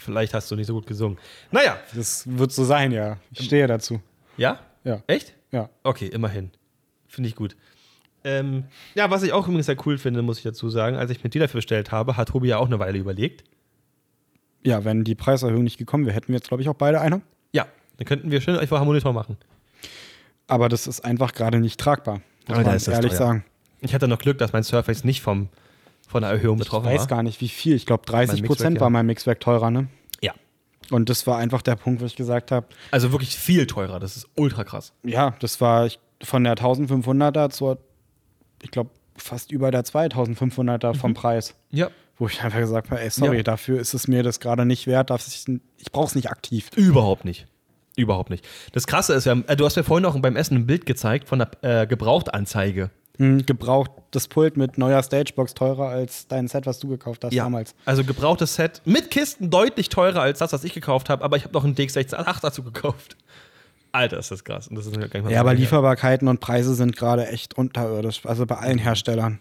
Vielleicht hast du nicht so gut gesungen. Naja. Das wird so sein, ja. Ich stehe dazu. Ja? Ja. Echt? Ja. Okay, immerhin. Finde ich gut. Ähm, ja, was ich auch übrigens sehr cool finde, muss ich dazu sagen, als ich mir die dafür bestellt habe, hat Tobi ja auch eine Weile überlegt. Ja, wenn die Preiserhöhung nicht gekommen wäre, hätten wir jetzt, glaube ich, auch beide eine. Ja, dann könnten wir schön einfach einen Monitor machen. Aber das ist einfach gerade nicht tragbar, muss man ehrlich sagen. Ich hatte noch Glück, dass mein Surface nicht vom, von der Erhöhung betroffen war. Ich weiß gar nicht, wie viel. Ich glaube, dreißig Prozent war mein Mixwerk teurer, ne? Ja. Und das war einfach der Punkt, wo ich gesagt habe. Also wirklich viel teurer, das ist ultra krass. Ja, das war von der fünfzehnhunderter zur, ich glaube, fast über der zweitausendfünfhunderter vom mhm. Preis. Ja. Wo ich einfach gesagt habe, ey, sorry, ja. dafür ist es mir das gerade nicht wert. Ich, ich brauche es nicht aktiv. Überhaupt nicht. Überhaupt nicht. Das Krasse ist, wir haben, du hast mir vorhin auch beim Essen ein Bild gezeigt von der äh, Gebrauchtanzeige. Mhm, gebraucht das Pult mit neuer Stagebox teurer als dein Set, was du gekauft hast ja. damals. Also gebrauchtes Set mit Kisten deutlich teurer als das, was ich gekauft habe. Aber ich habe noch einen D X sechs acht dazu gekauft. Alter, ist das krass. Und das ist gar nicht mal ja, aber so Lieferbarkeiten und Preise sind gerade echt unterirdisch. Also bei allen Herstellern.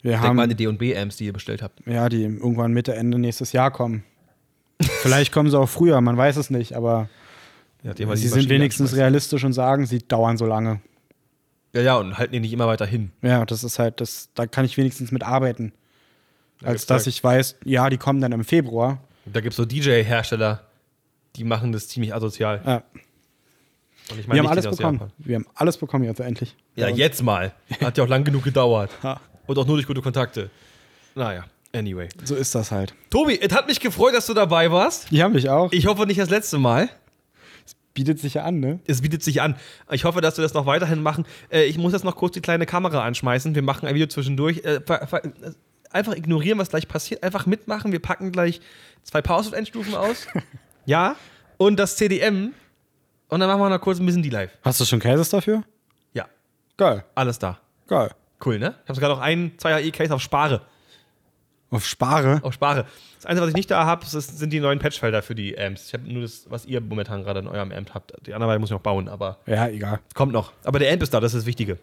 Wir ich haben, denk mal an die D und B Amps, die ihr bestellt habt. Ja, die irgendwann Mitte, Ende nächstes Jahr kommen. Vielleicht kommen sie auch früher, man weiß es nicht. Aber ja, die sie sind wenigstens realistisch und sagen, sie dauern so lange. Ja, ja, und halten die nicht immer weiter hin. Ja, das ist halt, das, da kann ich wenigstens mit arbeiten. Da als dass da, ich weiß, ja, die kommen dann im Februar. Da gibt es so D J-Hersteller, die machen das ziemlich asozial. Ja. Und ich mein, wir haben alles bekommen. Wir haben alles bekommen, jetzt endlich. Ja, jetzt mal. Hat ja auch lang genug gedauert. Und auch nur durch gute Kontakte. Naja, anyway. So ist das halt. Tobi, es hat mich gefreut, dass du dabei warst. Ja, mich auch. Ich hoffe nicht das letzte Mal. Es bietet sich ja an, ne? Es bietet sich an. Ich hoffe, dass wir das noch weiterhin machen. Ich muss jetzt noch kurz die kleine Kamera anschmeißen. Wir machen ein Video zwischendurch. Einfach ignorieren, was gleich passiert. Einfach mitmachen. Wir packen gleich zwei Powersoft-Endstufen aus. Ja. Und das C D M. Und dann machen wir noch kurz ein bisschen die live. Hast du schon Cases dafür? Ja. Geil. Alles da. Geil. Cool, ne? Ich habe sogar noch ein, zwei H E-Case auf Spare. Auf Spare? Auf Spare. Das Einzige, was ich nicht da habe, sind die neuen Patchfelder für die Amps. Ich habe nur das, was ihr momentan gerade in eurem Amp habt. Die anderen beiden muss ich noch bauen, aber... Ja, egal. Kommt noch. Aber der Amp ist da, das ist das Wichtige.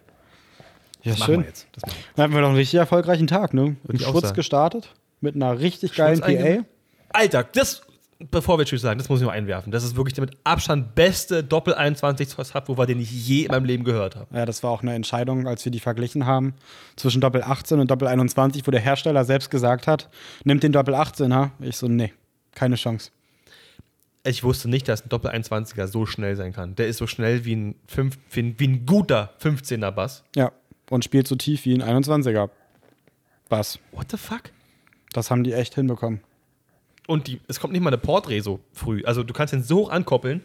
Ja, das schön. Machen wir jetzt. Das machen wir. Dann hatten wir doch einen richtig erfolgreichen Tag, ne? Mit Schutz gestartet. Mit einer richtig geilen P A. Alter, das... Bevor wir Tschüss sagen, das muss ich noch einwerfen. Das ist wirklich der mit Abstand beste Doppel einundzwanzig Zoll Subwoofer, den ich je in meinem Leben gehört habe. Ja, das war auch eine Entscheidung, als wir die verglichen haben, zwischen Doppel achtzehn und Doppel einundzwanzig, wo der Hersteller selbst gesagt hat, nimmt den Doppel achtzehner. Ich so, nee, keine Chance. Ich wusste nicht, dass ein Doppel einundzwanziger so schnell sein kann. Der ist so schnell wie ein, fünf, wie ein, wie ein guter fünfzehner Bass. Ja, und spielt so tief wie ein einundzwanziger Bass. What the fuck? Das haben die echt hinbekommen. Und die, es kommt nicht mal eine Porträt so früh. Also du kannst den so hoch ankoppeln.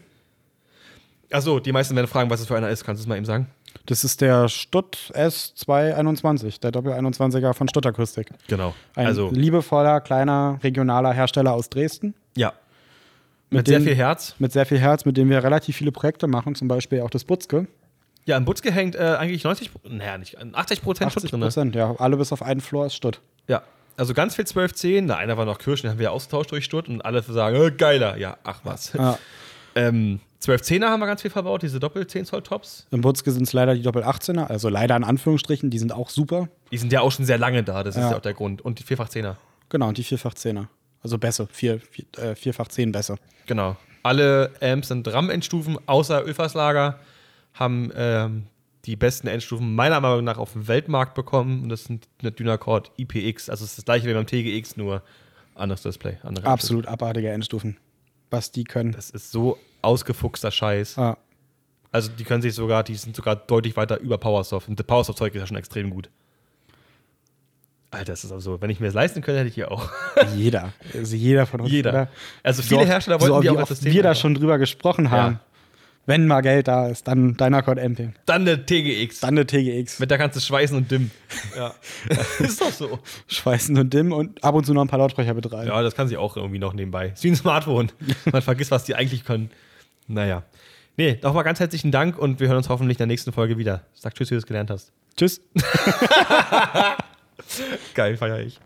Achso, die meisten werden fragen, was das für einer ist. Kannst du es mal eben sagen? Das ist der Stutt S zwei einundzwanzig, der Doppel einundzwanziger von Stuttakustik. Genau. Ein also, liebevoller, kleiner, regionaler Hersteller aus Dresden. Ja. Mit, mit sehr dem, viel Herz. Mit sehr viel Herz, mit dem wir relativ viele Projekte machen, zum Beispiel auch das Butzke. Ja, im Butzke hängt äh, eigentlich neunzig, naja, nicht, achtzig Prozent Schutt drin. achtzig Prozent, ja, alle bis auf einen Floor ist Stutt. Ja, also ganz viel zwölf zehn, da einer war noch Kirschen, den haben wir ja ausgetauscht durch Stutt und alle sagen, äh, geiler, ja, ach was. Ja. ähm, zwölf zehner haben wir ganz viel verbaut, diese Doppel-zehn-Zoll-Tops. Im Butzke sind es leider die Doppel-achtzehner, also leider in Anführungsstrichen, die sind auch super. Die sind ja auch schon sehr lange da, das ja. ist ja auch der Grund. Und die Vierfach-Zehner. Genau, und die Vierfach-Zehner. Also Bässe, vier, vier, äh, Vierfach-Zehn Bässe. Genau. Alle Amps sind RAM-Endstufen, außer Ölfass-Lager haben ähm, die besten Endstufen meiner Meinung nach auf dem Weltmarkt bekommen. Und das sind eine Dynacord I P X. Also es ist das gleiche wie beim T G X, nur anderes Display. Andere Absolut Endstufen. Abartige Endstufen, was die können. Das ist so ausgefuchster Scheiß. Ah. Also die können sich sogar, die sind sogar deutlich weiter über Powersoft. Und das Powersoft-Zeug ist ja schon extrem gut. Alter, das ist also, wenn ich mir das leisten könnte, hätte ich hier auch. Jeder. Also jeder von uns. Jeder. Oder? Also viele so Hersteller wollten so die auch als System. Wir da schon drüber gesprochen haben. Ja. Wenn mal Geld da ist, dann Dynacord Amping. Dann eine T G X. Dann eine T G X. Mit der kannst du schweißen und dimmen. Ja. Ist doch so. Schweißen und dimmen und ab und zu noch ein paar Lautsprecher betreiben. Ja, das kann sie auch irgendwie noch nebenbei. Ist wie ein Smartphone. Man vergisst, was die eigentlich können. Naja. Nee, nochmal ganz herzlichen Dank und wir hören uns hoffentlich in der nächsten Folge wieder. Sag tschüss, wie du es gelernt hast. Tschüss. Geil, feier ich.